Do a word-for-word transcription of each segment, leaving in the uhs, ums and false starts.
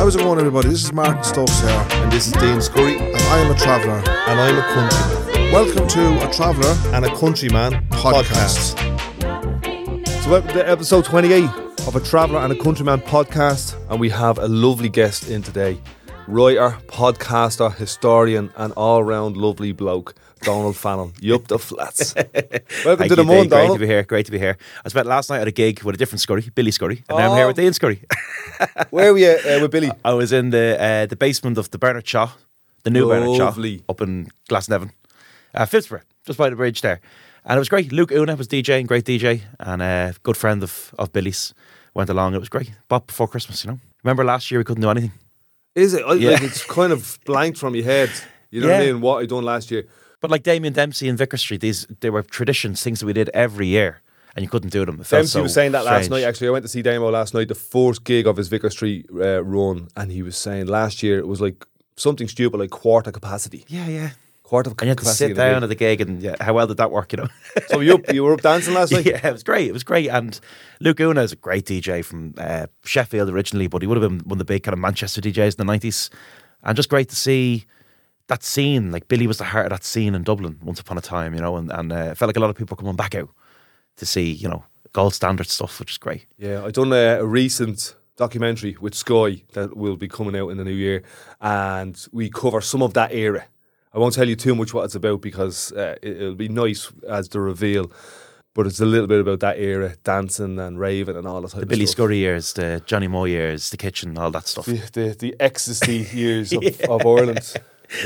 How's it going, everybody? This is Martin Stokes here. And this is Dean Scurry. And I am a traveller. And I am a countryman. Welcome to A Traveller and a Countryman podcast. podcast. So welcome to episode twenty-eight of A Traveller and a Countryman podcast. And we have a lovely guest in today. Writer, podcaster, historian, and all-round lovely bloke, Donald Fannin. Yup, the flats. Welcome to the moon, Donald. Great to be here. Great to be here. I spent last night at a gig with a different Scurry, Billy Scurry, and oh. now I'm here with Dean Scurry. Where were you uh, with Billy? I was in the uh, the basement of the Bernard Shaw, the new lovely. Bernard Shaw, up in Glasnevin, uh, Fitzroy, just by the bridge there, and it was great. Luke Una was DJing, great D J, and a good friend of of Billy's went along. It was great. Bought before Christmas, you know. Remember last year we couldn't do anything. Is it? Yeah. Like, it's kind of blanked from your head. You know yeah. what I mean? What I done last year. But like Damien Dempsey and Vicar Street, these they were traditions, things that we did every year, and you couldn't do them. It felt Dempsey so was saying that strange. Last night, actually. I went to see Damo last night, the fourth gig of his Vicar Street uh, run, and he was saying last year it was like something stupid, like quarter capacity. Yeah, yeah. Quarter capacity. And you had capacity to sit down at the gig, and yeah, how well did that work, you know? So you, you were up dancing last night? Yeah, it was great. It was great. And Luke Una is a great D J from uh, Sheffield originally, but he would have been one of the big kind of Manchester D Js in the nineties. And just great to see that scene. Like Billy was the heart of that scene in Dublin once upon a time, you know, and, and uh, it felt like a lot of people were coming back out to see, you know, gold standard stuff, which is great. Yeah, I done a, a recent documentary with Sky that will be coming out in the new year, and we cover some of that era. I won't tell you too much what it's about because uh, it, it'll be nice as the reveal, but it's a little bit about that era, dancing and raving and all that type the of Billy stuff. The Billy Scurry years, the Johnny Moore years, the kitchen, all that stuff. The, the, the ecstasy years of, yeah. of Ireland.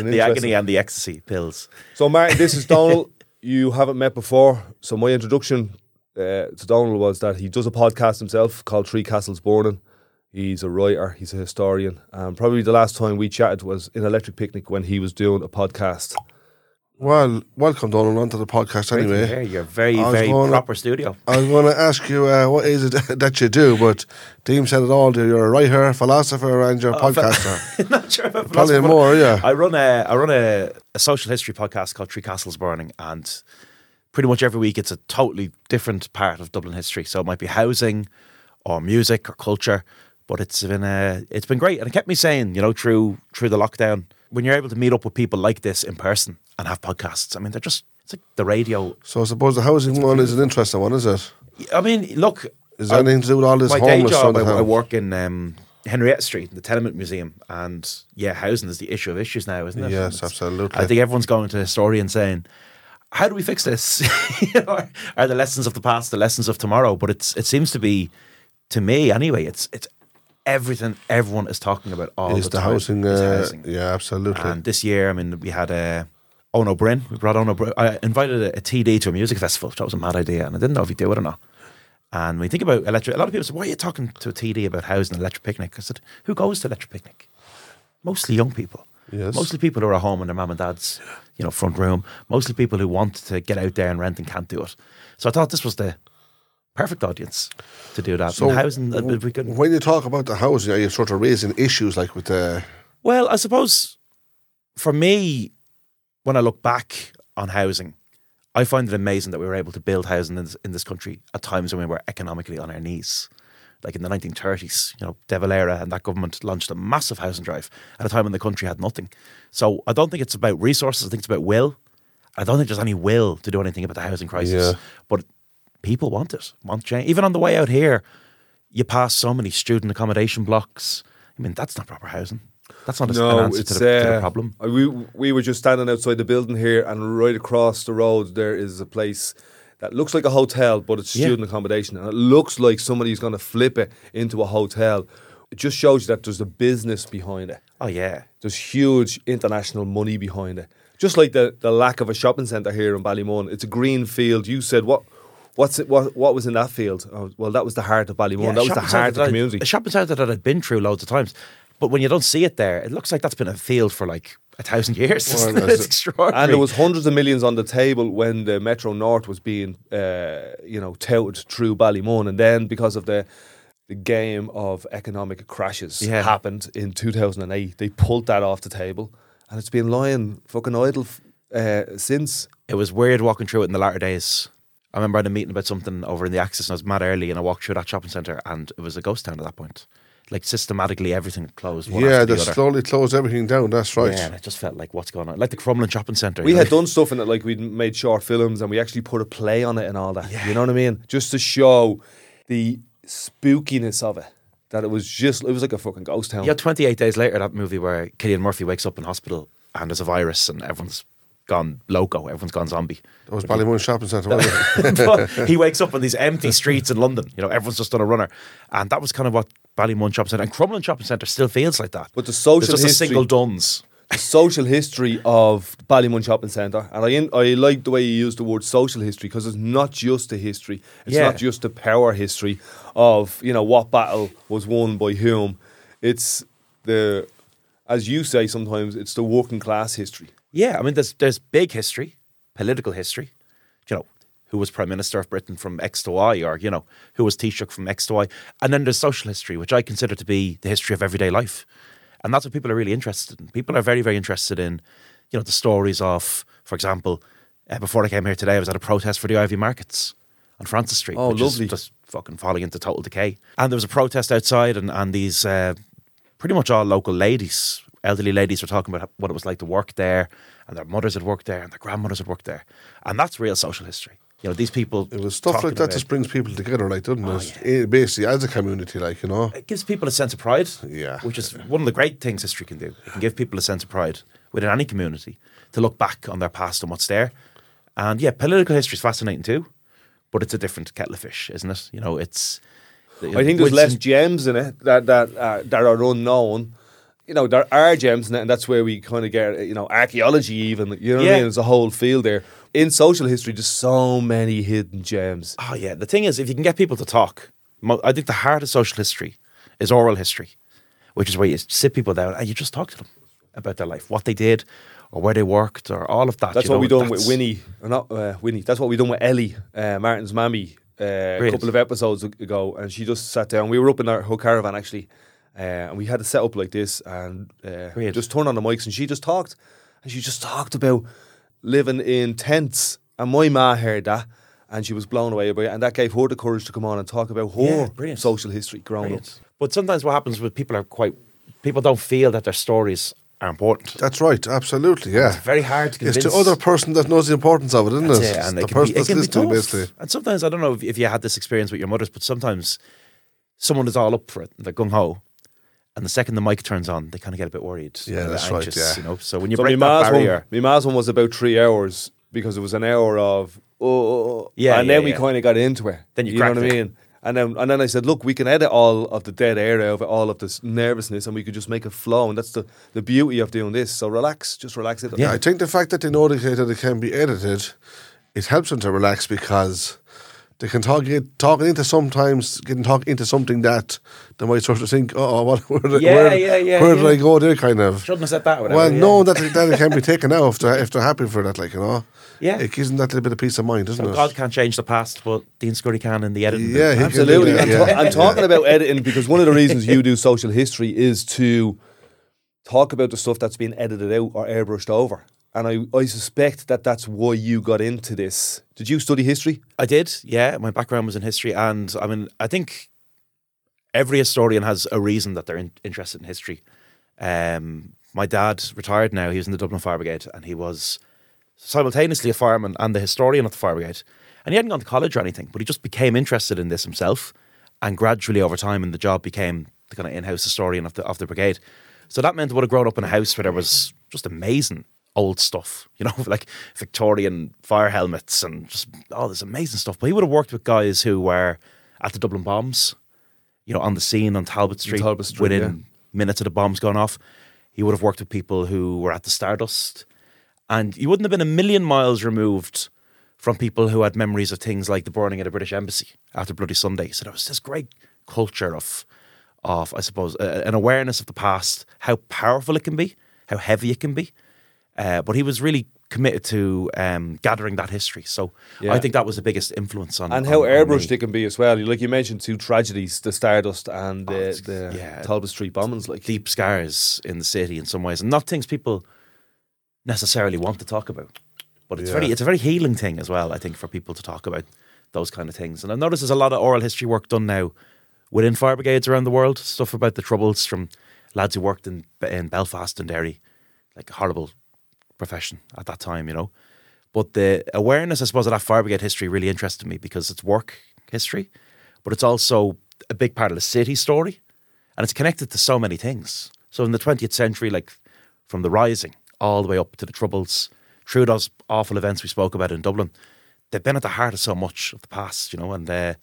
The agony and the ecstasy pills. So, Martin, this is Donald. You haven't met before. So, my introduction uh, to Donald was that he does a podcast himself called Three Castles Burning. He's a writer, he's a historian. Um, probably the last time we chatted was in Electric Picnic when he was doing a podcast. Well, welcome, Donald, onto the podcast great anyway. Here. You're very, very gonna, proper studio. I was going to ask you uh, what is it that you do, but Dean said it all. You're a writer, philosopher, and you're a oh, podcaster. Not sure about probably more, yeah. I run a I run a, a social history podcast called Three Castles Burning, and pretty much every week it's a totally different part of Dublin history. So it might be housing, or music, or culture, but it's been uh, it's been great, and it kept me sane, you know, through through the lockdown. When you're able to meet up with people like this in person and have podcasts, I mean, they're just, it's like the radio. So I suppose the housing one is an interesting one, is it? I mean, look. Is there I, anything to do with all this my homeless day job, I, I work in um, Henrietta Street, the Tenement Museum, and yeah, housing is the issue of issues now, isn't it? Yes, absolutely. I think everyone's going to a historian saying, how do we fix this? You know, are the lessons of the past the lessons of tomorrow? But it's it seems to be, to me anyway, it's it's everything everyone is talking about all is the, the time. Housing, uh, is housing. Yeah, absolutely. And this year, I mean, we had a uh, Ono Bryn. We brought Ono Bryn. I invited a, a T D to a music festival, which was a mad idea, and I didn't know if he'd do it or not. And when you think about electric, a lot of people say, why are you talking to a T D about housing and Electric Picnic? I said, who goes to Electric Picnic? Mostly young people. Yes. Mostly people who are at home in their mum and dad's, you know, front room. Mostly people who want to get out there and rent and can't do it. So I thought this was the perfect audience to do that. So, housing, we could, when you talk about the housing, are you sort of raising issues like with the? Well, I suppose for me, when I look back on housing, I find it amazing that we were able to build housing in this, in this country at times when we were economically on our knees, like in the nineteen thirties. You know, De Valera and that government launched a massive housing drive at a time when the country had nothing. So I don't think it's about resources. I think it's about will. I don't think there's any will to do anything about the housing crisis. Yeah. But people want it, want change. Even on the way out here, you pass so many student accommodation blocks. I mean, that's not proper housing. That's not no, an answer to the, uh, to the problem. We we were just standing outside the building here, and right across the road there is a place that looks like a hotel, but it's student yeah. accommodation, and it looks like somebody's going to flip it into a hotel. It just shows you that there's a business behind it. Oh yeah, there's huge international money behind it. Just like the the lack of a shopping centre here in Ballymun. It's a green field. You said what? What's it, what, what was in that field? Oh, well, that was the heart of Ballymun. Yeah, that was the heart of the community. A shopping centre that I'd been through loads of times. But when you don't see it there, it looks like that's been a field for like a thousand years. Well, it's it. extraordinary. And there was hundreds of millions on the table when the Metro North was being, uh, you know, touted through Ballymun. And then because of the the game of economic crashes yeah. happened in two thousand eight, they pulled that off the table. And it's been lying fucking idle uh, since. It was weird walking through it in the latter days. I remember I had a meeting about something over in the Axis, and I was mad early, and I walked through that shopping centre, and it was a ghost town at that point. like systematically everything closed. One yeah, they the slowly closed everything down. That's right. Yeah, and it just felt like what's going on, like the Crumlin Shopping Centre. We had like. done stuff in it, like we'd made short films and we actually put a play on it and all that. Yeah. You know what I mean? Just to show the spookiness of it. That it was just, it was like a fucking ghost town. Yeah, twenty-eight Days Later, that movie where Cillian Murphy wakes up in hospital and there's a virus and everyone's gone loco, everyone's gone zombie. That was Ballymun Shopping Centre, wasn't it? He wakes up on these empty streets in London, you know, everyone's just on a runner. And that was kind of what Ballymun Shopping Centre and Crumlin Shopping Centre still feels like that. But the social history... There's just history, a single Duns. The social history of Ballymun Shopping Centre, and I in, I like the way you use the word social history, because it's not just the history, it's yeah. not just the power history of, you know, what battle was won by whom. It's the, as you say sometimes, it's the working class history. Yeah, I mean, there's there's big history, political history, you know, who was Prime Minister of Britain from X to Y, or, you know, who was Taoiseach from X to Y, and then there's social history, which I consider to be the history of everyday life. And that's what people are really interested in. People are very, very interested in, you know, the stories of, for example, uh, before I came here today, I was at a protest for the Ivy Markets on Francis Street. Oh, which lovely. Is just fucking falling into total decay. And there was a protest outside, and, and these uh, pretty much all local ladies, elderly ladies, were talking about what it was like to work there, and their mothers had worked there, and their grandmothers had worked there. And that's real social history. You know, these people... It was stuff like that just brings people together, like, doesn't oh, it? Yeah. Basically, as a community, like, you know. It gives people a sense of pride, yeah, which is one of the great things history can do. It can give people a sense of pride within any community to look back on their past and what's there. And, yeah, political history is fascinating too, but it's a different kettle of fish, isn't it? You know, it's... You know, I think there's less gems in it that, that, uh, that are unknown. You know, there are gems in it, and that's where we kind of get, you know, archaeology even, you know what yeah. I mean? There's a whole field there. In social history, there's so many hidden gems. Oh, yeah. The thing is, if you can get people to talk, I think the heart of social history is oral history, which is where you sit people down and you just talk to them about their life, what they did, or where they worked, or all of that. That's you what know, we done with Winnie, or not uh, Winnie, that's what we done with Ellie, uh, Martin's mammy, uh, a couple of episodes ago, and she just sat down. We were up in our, her caravan, actually, Uh, and we had a set up like this, and uh, just turned on the mics, and she just talked, and she just talked about living in tents, and my ma heard that, and she was blown away by it, and that gave her the courage to come on and talk about her yeah, social history growing brilliant. up. But sometimes what happens with people are quite people don't feel that their stories are important. That's right, absolutely. Yeah, and it's very hard to convince. It's the other person that knows the importance of it, isn't that's it? it? And it's the person be, that's listening, basically. And sometimes, I don't know if, if you had this experience with your mothers, but sometimes someone is all up for it, they're gung ho. And the second the mic turns on, they kind of get a bit worried. Yeah, that's anxious, right. Yeah. You know? So when you so break that barrier, my ma's one was about three hours because it was an hour of oh, yeah, and yeah, then yeah. we kind of got into it. Then you, you know what it. I mean? And then and then I said, look, we can edit all of the dead air out of it, all of this nervousness, and we could just make it flow. And that's the, the beauty of doing this. So relax, just relax it. Yeah, I think the fact that they know that it can be edited, it helps them to relax because. They can talk, get, talk into sometimes can talk into something that they might sort of think, oh, what, where did, yeah, where, yeah, yeah, where yeah. did I go there? Kind of. Shouldn't have said that. Whatever, well, yeah. knowing that that it can be taken out if they're if they're happy for that, like you know, yeah, it gives them that little bit of peace of mind, doesn't so it? God can't change the past, but Dean Scurry can in the editing. Yeah, absolutely. Can, yeah, yeah. I'm talking yeah. about editing because one of the reasons you do social history is to talk about the stuff that's been edited out or airbrushed over. And I, I suspect that that's why you got into this. Did you study history? I did, yeah. My background was in history. And I mean, I think every historian has a reason that they're in, interested in history. Um, my dad retired now. He was in the Dublin Fire Brigade. And he was simultaneously a fireman and the historian of the Fire Brigade. And he hadn't gone to college or anything, but he just became interested in this himself. And gradually over time in the job became the kind of in-house historian of the, of the brigade. So that meant I would have grown up in a house where there was just amazing old stuff, you know, like Victorian fire helmets and just all this amazing stuff. But he would have worked with guys who were at the Dublin bombs, you know, on the scene on Talbot Street, Talbot Street within yeah. minutes of the bombs going off. He would have worked with people who were at the Stardust. And you wouldn't have been a million miles removed from people who had memories of things like the burning of the British Embassy after Bloody Sunday. So there was this great culture of, of I suppose, uh, an awareness of the past, how powerful it can be, how heavy it can be. Uh, but he was really committed to um, gathering that history. So yeah. I think that was the biggest influence on And how on, airbrushed on it can be as well. Like you mentioned two tragedies, the Stardust and oh, the, the yeah, Talbot Street bombings. Like deep scars in the city in some ways. And not things people necessarily want to talk about. But it's, yeah. very, it's a very healing thing as well, I think, for people to talk about those kind of things. And I've noticed there's a lot of oral history work done now within fire brigades around the world, stuff about the troubles from lads who worked in in Belfast and Derry, like a horrible profession at that time, you know. But the awareness, I suppose, of that fire brigade history really interested me because it's work history, but it's also a big part of the city story, and it's connected to so many things. So in the twentieth century, like from the Rising all the way up to the Troubles, through those awful events we spoke about in Dublin, they've been at the heart of so much of the past, you know. And uh,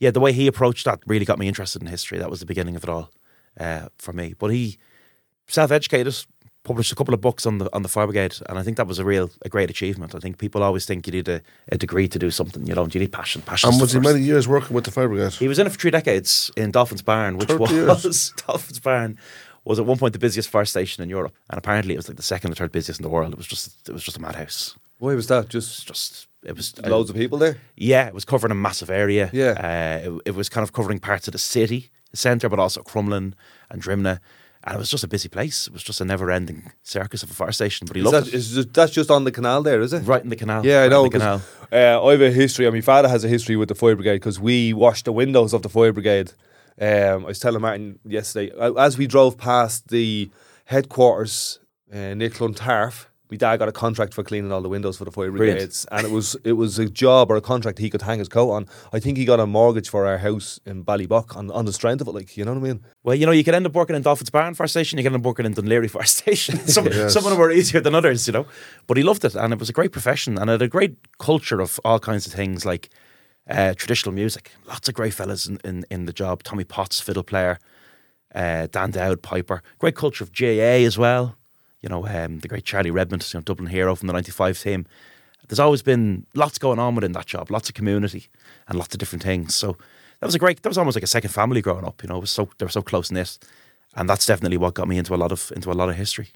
yeah, the way he approached that really got me interested in history. That was the beginning of it all uh, for me. But he self-educated, published a couple of books on the on the fire brigade, and I think that was a real a great achievement. I think people always think you need a, a degree to do something, you know. You need passion. Passion. And was he many years working with the fire brigade? He was in it for three decades in Dolphin's Barn, which was Dolphin's Barn. was at one point the busiest fire station in Europe, and apparently it was like the second or third busiest in the world. It was just, it was just a madhouse. Why was that? Just, just it was loads uh, of people there. Yeah, it was covering a massive area. Yeah, uh, it, it was kind of covering parts of the city, the centre, but also Crumlin and Drimna, and it was just a busy place. It was just a never-ending circus of a fire station. But he is loved that, it. Is just, that's just on the canal there, is it? Right in the canal. Yeah, right I know. Canal. Uh, I have a history, and my father has a history with the fire brigade because we washed the windows of the fire brigade. Um, I was telling Martin yesterday, as we drove past the headquarters uh, near Clontarf, my dad got a contract for cleaning all the windows for the fire brigades. Brilliant. And it was it was a job or a contract he could hang his coat on. I think he got a mortgage for our house in Ballybock on, on the strength of it, like, you know what I mean? Well, you know, you could end up working in Dolphin's Barn Fire Station, you could end up working in Dunleary Fire Station. some, yes. some of them were easier than others, you know. But he loved it, and it was a great profession, and it had a great culture of all kinds of things, like Uh, traditional music. Lots of great fellas in, in, in the job. Tommy Potts, fiddle player, uh, Dan Dowd, piper. Great culture of J A as well. You know, um, the great Charlie Redmond, you know, Dublin hero from the ninety-five team. There's always been lots going on within that job. Lots of community and lots of different things. So that was a great, that was almost like a second family growing up. You know, it was so, they were so close knit, and that's definitely what got me into a lot of into a lot of history.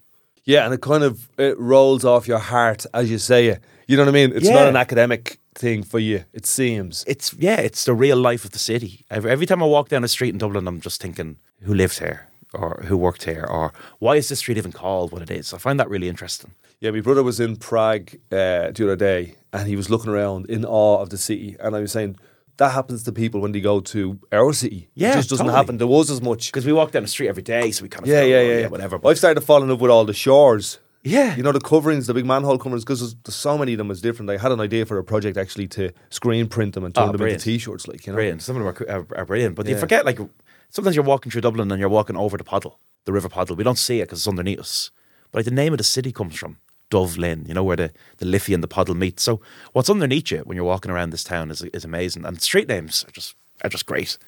Yeah, and it kind of it rolls off your heart as you say it. You know what I mean? It's yeah. not an academic thing for you, it seems. It's yeah, it's the real life of the city. Every, every time I walk down a street in Dublin, I'm just thinking, who lived here? Or who worked here? Or why is this street even called what it is? I find that really interesting. Yeah, my brother was in Prague uh, the other day, and he was looking around in awe of the city, and I was saying, that happens to people when they go to our city. Yeah, it just doesn't totally. happen to us as much. Because we walk down the street every day, so we kind of yeah, yeah, yeah, yeah, whatever. But I've started falling in love with all the shores. Yeah. You know, the coverings, the big manhole coverings, because there's, there's so many of them is different. I had an idea for a project actually to screen print them and turn oh, them brilliant. into T-shirts. Like, you know? Brilliant. Some of them are, are, are brilliant. But yeah. you forget, like, sometimes you're walking through Dublin and you're walking over the puddle, the river puddle. We don't see it because it's underneath us. But like, the name of the city comes from Dove Lynn, you know, where the, the Liffey and the puddle meet. So what's underneath you when you're walking around this town is is amazing. And street names are just are just great.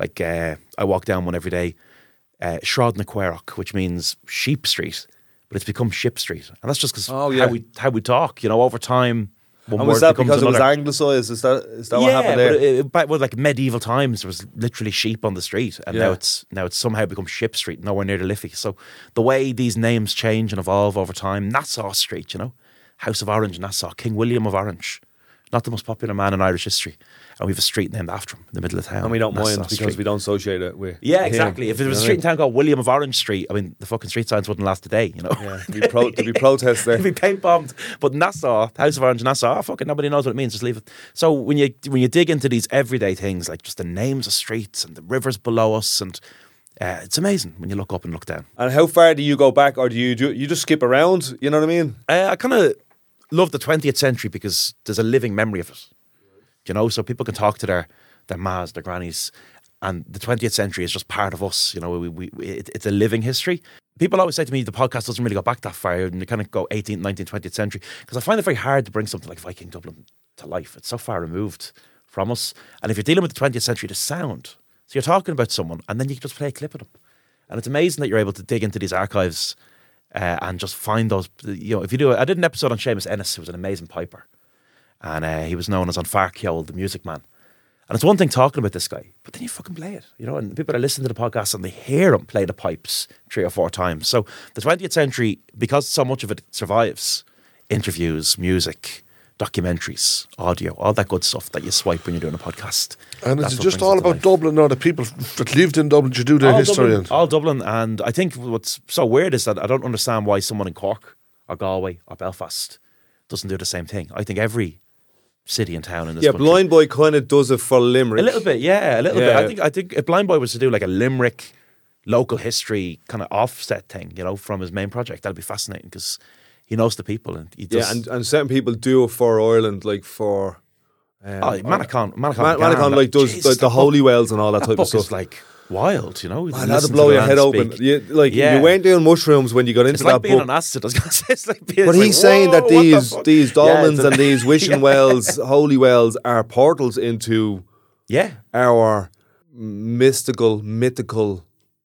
Like, uh, I walk down one every day, uh, Shráid na Cuairc, which means Sheep Street, but it's become Ship Street. And that's just because oh, yeah. how we how we talk, you know, over time. And was that because another. it was anglicised? Is that, is that yeah, what happened there? But it, it, back with like medieval times, there was literally sheep on the street, and yeah. now it's now it's somehow become Ship Street, nowhere near the Liffey. So the way these names change and evolve over time, Nassau Street, you know, House of Orange, Nassau, King William of Orange, not the most popular man in Irish history, and we have a street named after him in the middle of town. And we don't Nassau mind because street. we don't associate it with yeah, him. exactly. If there was a street in town called William of Orange Street, I mean, the fucking street signs wouldn't last a day, you know. Yeah, there'd be, pro- there'd be protests there. There'd be paint bombed. But Nassau, House of Orange, Nassau, oh, fucking nobody knows what it means, just leave it. So when you when you dig into these everyday things, like just the names of streets and the rivers below us, and uh, it's amazing when you look up and look down. And how far do you go back, or do you, do you just skip around, you know what I mean? Uh, I kind of... love the twentieth century because there's a living memory of it, you know, so people can talk to their their mas, their grannies, and the twentieth century is just part of us, you know. We, we it, it's a living history. People always say to me the podcast doesn't really go back that far, and you kind of go eighteenth, nineteenth, twentieth century, because I find it very hard to bring something like Viking Dublin to life. It's so far removed from us. And if you're dealing with the twentieth century, the sound, so you're talking about someone and then you can just play a clip of them, and it's amazing that you're able to dig into these archives Uh, and just find those, you know. If you do, I did an episode on Seamus Ennis, who was an amazing piper, and uh, he was known as on Far Ceol, the music man. And it's one thing talking about this guy, but then you fucking play it, you know. And people are listening to the podcast and they hear him play the pipes three or four times. So the twentieth century, because so much of it survives, interviews, music, documentaries, audio, all that good stuff that you swipe when you're doing a podcast. And is it just all about Dublin, or the people that lived in Dublin to do their history? All Dublin. And I think what's so weird is that I don't understand why someone in Cork or Galway or Belfast doesn't do the same thing. I think every city and town in this yeah, country. Blind Boy kind of does it for Limerick. A little bit, yeah, a little yeah. bit. I think I think if Blind Boy was to do like a Limerick local history kind of offset thing, you know, from his main project, that'd be fascinating because he knows the people and he does. Yeah, and, and certain people do it for Ireland, like for... Um, oh, Manacon, Manacon, Manacon like does Jesus, like, the Holy book, Wells and all that, that type of stuff. Like wild, you know. Man, that'll blow your head open. You, like yeah. you weren't doing mushrooms when you got into it's like that being book. On acid. I was gonna say, it's like being. But it's he's like, saying that these the these dolmens yeah, and these wishing yeah. wells, holy wells, are portals into yeah our mystical, mythical,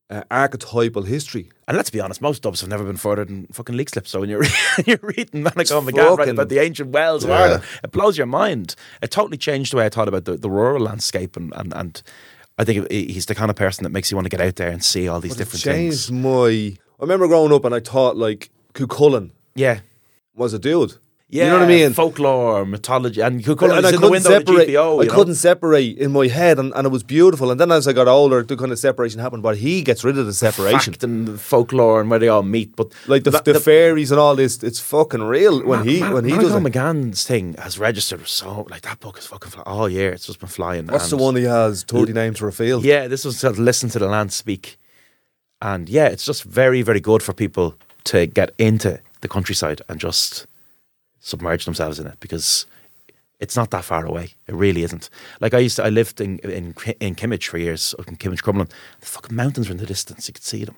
uh, archetypal history. And let's be honest, most dubs have never been further than fucking Leixlip. So when you're you're reading Manacón Magan right about the ancient wells yeah. of Ireland, it blows your mind. It totally changed the way I thought about the, the rural landscape and and. and I think he's the kind of person that makes you want to get out there and see all these but different things. My, I remember growing up and I thought like Cuchulainn yeah. was a dude. Yeah, you know what I mean? Folklore, mythology, and Cuchulainn is in the window separate, of the G P O. I you know? couldn't separate in my head, and, and it was beautiful. And then as I got older, the kind of separation happened, but he gets rid of the separation. Fact and folklore and where they all meet, but like the, that, the, the fairies and all this, it's fucking real when man, he man, when he does it. McGann's thing has registered so like that book is fucking fly, all year. It's just been flying. What's the one he has? Thirty names for a field. Yeah, this was called Listen to the Land Speak, and yeah, it's just very very good for people to get into the countryside and just submerge themselves in it because it's not that far away. It really isn't. Like I used to, I lived in in, in Kimmage for years, in Kimmage, Crumlin. The fucking mountains were in the distance. You could see them.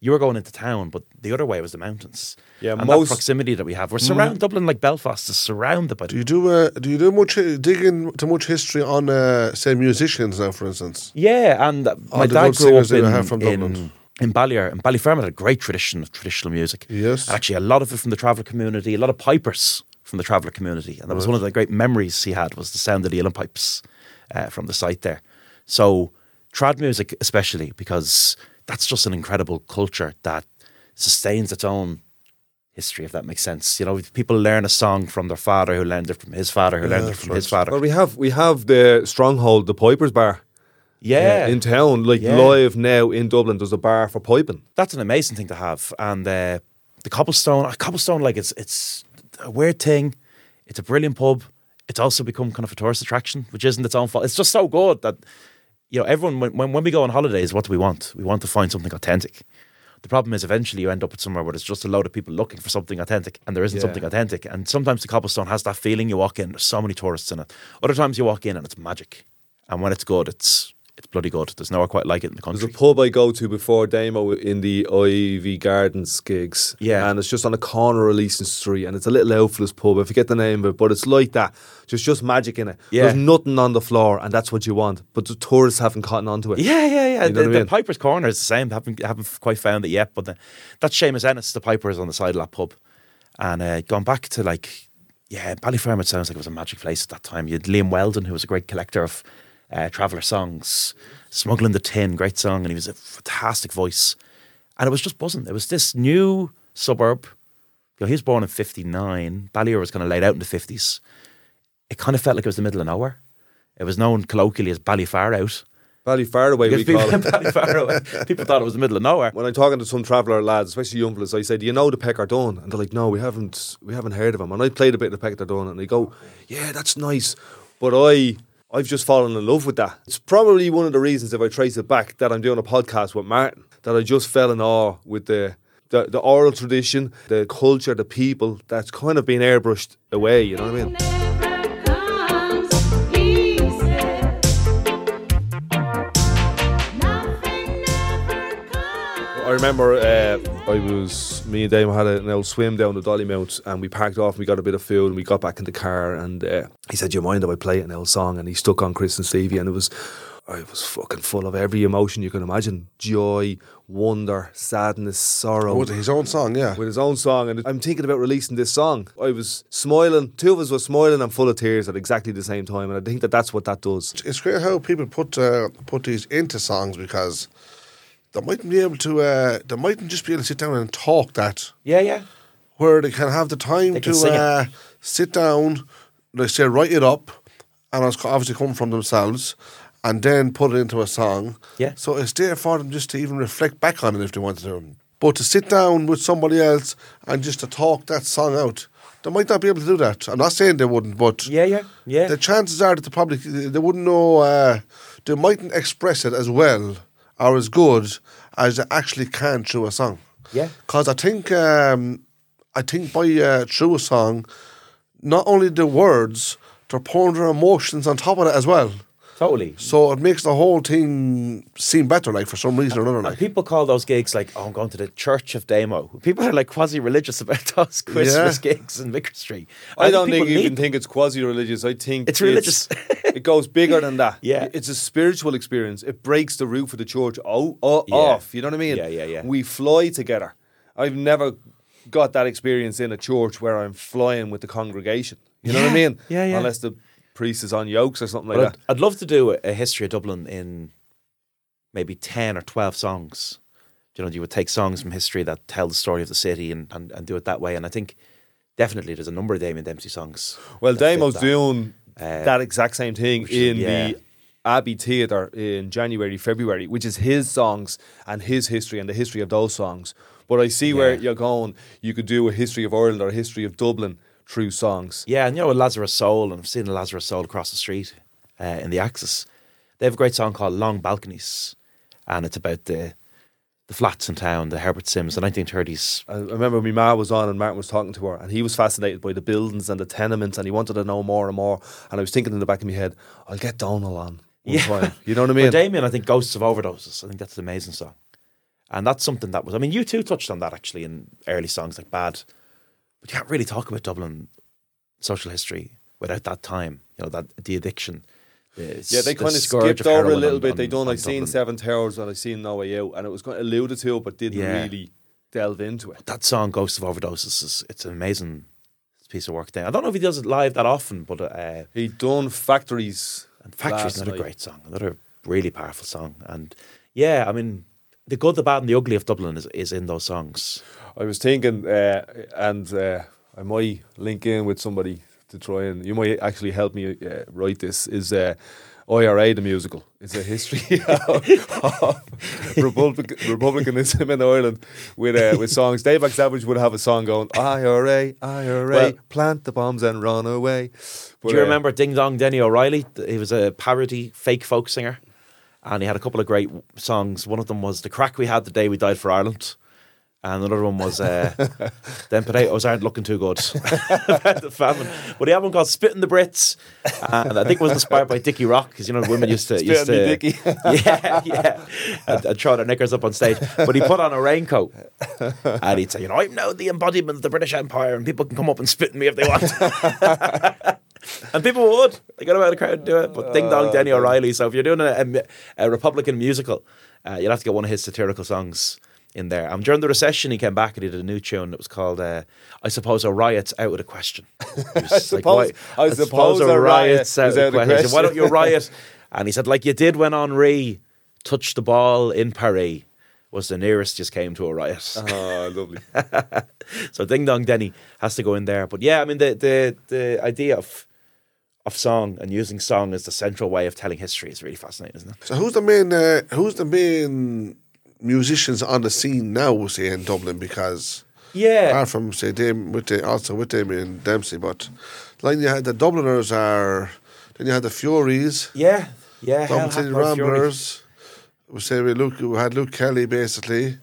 You were going into town, but the other way was the mountains. Yeah, and most that proximity that we have, we're surrounded. Mm. Dublin, like Belfast, is surrounded by. Do you do uh, do you do much digging to much history on uh, say musicians now, for instance? Yeah, and my dad grew up in, have from Dublin. in In Ballier, and Ballyfermot had a great tradition of traditional music. Yes. And actually, a lot of it from the traveller community, a lot of pipers from the traveller community. And that was right. one of the great memories he had was the sound of the Uilleann pipes uh, from the site there. So trad music especially, because that's just an incredible culture that sustains its own history, if that makes sense. You know, people learn a song from their father who learned it from his father who yeah, learned it from right. his father. Well, we have, we have the Stronghold, the Pipers Bar. Yeah. yeah, in town, like yeah. live now in Dublin, there's a bar for piping. That's an amazing thing to have. And uh, the Cobblestone, uh, Cobblestone, like it's it's a weird thing. It's a brilliant pub. It's also become kind of a tourist attraction, which isn't its own fault. It's just so good that you know everyone. When when we go on holidays, what do we want? We want to find something authentic. The problem is eventually you end up at somewhere where there's just a load of people looking for something authentic and there isn't yeah. something authentic. And sometimes the Cobblestone has that feeling. You walk in, there's so many tourists in it. Other times you walk in and it's magic. And when it's good, it's It's bloody good. There's nowhere quite like it in the country. There's a pub I go to before Damo in the Ivy Gardens gigs. Yeah. And it's just on a corner of Leeson Street and it's a little outfless pub. I forget the name of it, but it's like that. There's just magic in it. Yeah. There's nothing on the floor and that's what you want. But the tourists haven't caught on to it. Yeah, yeah, yeah. You know the, the I mean? Piper's Corner is the same. Haven't, haven't quite found it yet. But the, that's Seamus Ennis, the Piper, is on the side of that pub. And uh, gone back to like, yeah, Ballyfermot sounds like it was a magic place at that time. You had Liam Weldon, who was a great collector of Uh, traveller songs, Smuggling the Tin, great song, and he was a fantastic voice. And it was just buzzing. It was this new suburb. You know, he was born in fifty-nine. Ballier was kind of laid out in the fifties. It kind of felt like it was the middle of nowhere. It was known colloquially as Ballyfar Out. Ballyfaraway, we people, call it. Ballyfaraway. People thought it was the middle of nowhere. When I'm talking to some traveller lads, especially young fellas, I say, do you know the Peckardone? And they're like, no, we haven't we haven't heard of him. And I played a bit of the Peckardone, and they go, yeah, that's nice. But I... I've just fallen in love with that. It's probably one of the reasons, if I trace it back, that I'm doing a podcast with Martin, that I just fell in awe with the the, the oral tradition, the culture, the people, that's kind of been airbrushed away, you know what I mean? I remember uh, I was, me and Damo had an old swim down the Dollymount and we packed off and we got a bit of food and we got back in the car and uh, he said, do you mind if I play an old song? And he stuck on Chris and Stevie and it was, I was fucking full of every emotion you can imagine. Joy, wonder, sadness, sorrow. With his own song, yeah. With his own song. And I'm thinking about releasing this song. I was smiling, two of us were smiling and full of tears at exactly the same time. And I think that that's what that does. It's great how people put, uh, put these into songs because... They mightn't be able to. Uh, they mightn't just be able to sit down and talk that. Yeah, yeah. Where they can have the time they to uh, sit down, like say, write it up, and it's obviously come from themselves, and then put it into a song. Yeah. So it's there for them just to even reflect back on it if they wanted to. But to sit down with somebody else and just to talk that song out, They might not be able to do that. I'm not saying they wouldn't, but yeah, yeah, yeah. The chances are that the public, they wouldn't know, uh, they mightn't express it as well or as good as they actually can through a song. Yeah. Because I think, um, I think by uh, through a song, not only the words, they're pouring their emotions on top of it as well. Totally. So it makes the whole thing seem better, like, for some reason and, or another. Like. People call those gigs, like, oh, I'm going to the Church of Demo. People are, like, quasi-religious about those Christmas yeah. gigs in Vicar Street. I, I don't think, think you need. can think it's quasi-religious. I think it's religious. It's, it goes bigger than that. Yeah. It's a spiritual experience. It breaks the roof of the church o- o- yeah. off. You know what I mean? Yeah, yeah, yeah. We fly together. I've never got that experience in a church where I'm flying with the congregation. You know yeah. what I mean? Yeah, yeah. Unless the priest is on yokes or something like well, that. I'd love to do a, a history of Dublin in maybe ten or twelve songs. You know, you would take songs from history that tell the story of the city and, and, and do it that way. And I think definitely there's a number of Damien Dempsey songs. Well, Damo's doing uh, that exact same thing in is, yeah. the Abbey Theatre in January, February, which is his songs and his history and the history of those songs. But I see yeah. where you're going. You could do a history of Ireland or a history of Dublin through songs. Yeah, and you know, a Lazarus Soul, and I've seen a Lazarus Soul across the street uh, in the Axis. They have a great song called Long Balconies, and it's about the the flats in town, the Herbert Sims, the nineteen thirties. I remember my ma was on and Martin was talking to her, and he was fascinated by the buildings and the tenements, and he wanted to know more and more. And I was thinking in the back of my head, I'll get Donal on. Yeah. Time. You know what I mean? Well, Damien, I think Ghosts of Overdoses, I think that's an amazing song. And that's something that was, I mean, you too touched on that actually in early songs like Bad. But you can't really talk about Dublin social history without that time. You know, that the addiction. The, yeah, they the kind of skipped of over a little on, bit. They done. I seen Seven Towers and I seen No Way Out, and it was kind of alluded to, but didn't yeah. really delve into it. But that song, "Ghosts of Overdoses," is it's an amazing piece of work. There, I don't know if he does it live that often, but uh, he done Factories. And Factories is another great song, another really powerful song. And yeah, I mean, the good, the bad, and the ugly of Dublin is, is in those songs. I was thinking, uh, and uh, I might link in with somebody to try and, you might actually help me uh, write this, is uh, I R A, the musical. It's a history of, of Republic, Republicanism in Ireland with uh, with songs. Dave McSavage would have a song going, I R A, I R A, well, plant the bombs and run away. But, do you uh, remember Ding Dong Denny O'Reilly? He was a parody fake folk singer, and he had a couple of great songs. One of them was The Crack We Had the Day We Died for Ireland. And another one was uh, Them Potatoes Aren't Looking Too Good. About the famine. But he had one called Spitting the Brits. And I think it was inspired by Dickie Rock, because, you know, women used to... Spitting the Dickie. Yeah, yeah. And, and throw their knickers up on stage. But he put on a raincoat. And he'd say, you know, I'm now the embodiment of the British Empire, and people can come up and spit in me if they want. And people would. They got about the crowd to do it. But Ding Dong Denny O'Reilly. So if you're doing a, a Republican musical, uh, you'll have to get one of his satirical songs in there. Um, during the recession, he came back and he did a new tune that was called uh, I Suppose a Riot's Out of the Question. I, like, suppose, I, I suppose a riot's out, out of the question. Question. Why don't you riot? And he said, like you did when Henri touched the ball in Paris, was the nearest just came to a riot. Oh, lovely. So Ding Dong Denny has to go in there. But yeah, I mean, the the, the idea of of song and using song as the central way of telling history is really fascinating, isn't it? So who's the main, uh, who's the main... musicians on the scene now, say, in Dublin? Because yeah, apart from say Dame, with the, also with Damien Dempsey, but like you had the Dubliners are, then you had the Furies, yeah, yeah, Dublin City Ramblers. We say we Luke, we had Luke Kelly basically.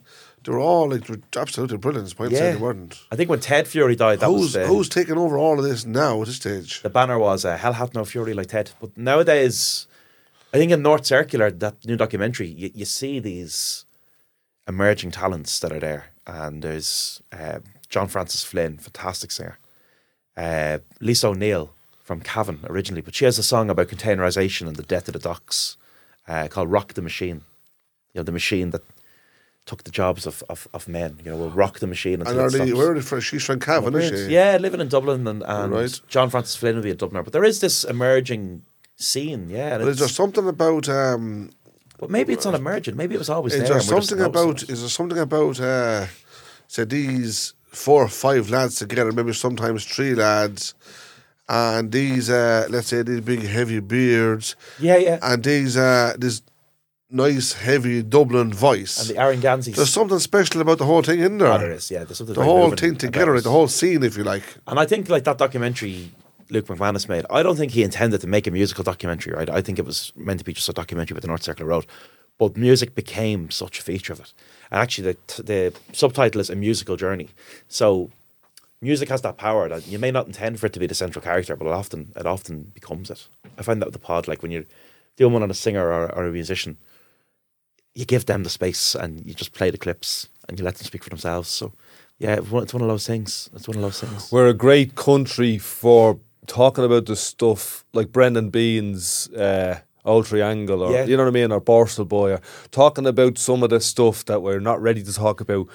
They were all like absolutely brilliant. It's point yeah. they weren't. I think when Ted Fury died, that who's, was uh, who's taking over all of this now at this stage. The banner was uh, "Hell hath no fury like Ted," but nowadays, I think in North Circular, that new documentary, you, you see these emerging talents that are there, and there's uh, John Francis Flynn, fantastic singer, uh, Lisa O'Neill from Cavan originally, but she has a song about containerisation and the death of the docks uh, called Rock the Machine. You know, the machine that took the jobs of of, of men, you know, will rock the machine until and it stops. Where are they from? She's from Cavan, oh, isn't she? Yeah, living in Dublin, and, and right. John Francis Flynn will be a Dubliner, but there is this emerging scene, yeah. But is there something about... Um But maybe it's not emergent. Maybe it was always is there. There something about, is there something about, uh, say, these four or five lads together, maybe sometimes three lads, and these, uh, let's say, these big heavy beards. Yeah, yeah. And these, uh, these nice, heavy Dublin voice. And the Arangansis. There's something special about the whole thing in there. Oh, there is, yeah. There's something the whole thing together, like the whole scene, if you like. And I think, like, that documentary Luke McManus made, I don't think he intended to make a musical documentary, right? I think it was meant to be just a documentary with the North Circular Road. But music became such a feature of it. And actually, the, the subtitle is A Musical Journey. So music has that power that you may not intend for it to be the central character, but it often it often becomes it. I find that with the pod, like when you're doing one on a singer or, or a musician, you give them the space and you just play the clips and you let them speak for themselves. So yeah, it's one of those things. It's one of those things. We're a great country for talking about this stuff, like Brendan Bean's uh, Old Triangle, or yeah. you know what I mean, or Borstal Boy, or talking about some of the stuff that we're not ready to talk about.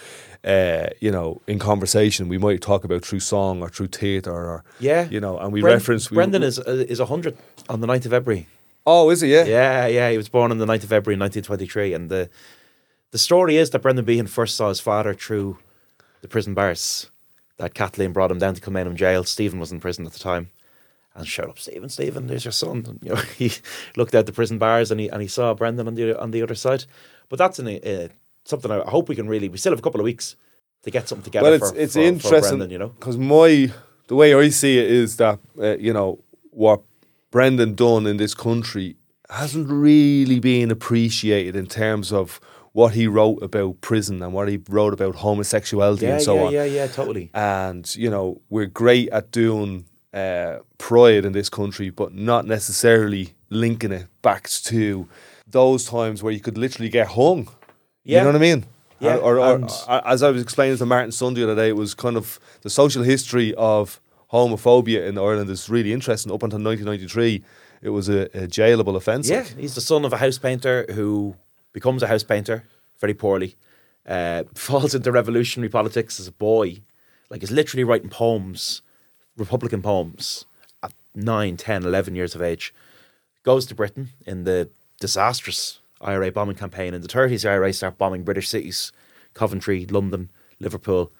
Uh, you know, in conversation, we might talk about through song or through theatre, or yeah, you know, and we Brent, reference. Brendan we, is uh, is a hundred on the ninth of February. Oh, is he? Yeah, yeah, yeah. He was born on the ninth of February, nineteen twenty-three, and the the story is that Brendan Behan first saw his father through the prison bars. That Kathleen brought him down to Kilmainham Jail. Stephen was in prison at the time, and showed up, Stephen, Stephen, there's your son. And, you know, he looked out the prison bars and he and he saw Brendan on the on the other side. But that's an uh, something I hope we can really. We still have a couple of weeks to get something together. Well, it's for, it's for, interesting, for Brendan, you know, because my the way I see it is that uh, you know what Brendan done in this country hasn't really been appreciated in terms of what he wrote about prison and what he wrote about homosexuality yeah, and so yeah, on. Yeah, yeah, yeah, totally. And, you know, we're great at doing uh, pride in this country, but not necessarily linking it back to those times where you could literally get hung. Yeah. You know what I mean? Yeah. Or, or, or, or as I was explaining to Martin Sun the other day, it was kind of the social history of homophobia in Ireland is really interesting. Up until nineteen ninety-three, it was a, a jailable offence. Yeah, he's the son of a house painter who becomes a house painter very poorly, uh, falls into revolutionary politics as a boy, like is literally writing poems, Republican poems, at nine, ten, eleven years of age, goes to Britain in the disastrous I R A bombing campaign. In the thirties, the I R A start bombing British cities, Coventry, London, Liverpool.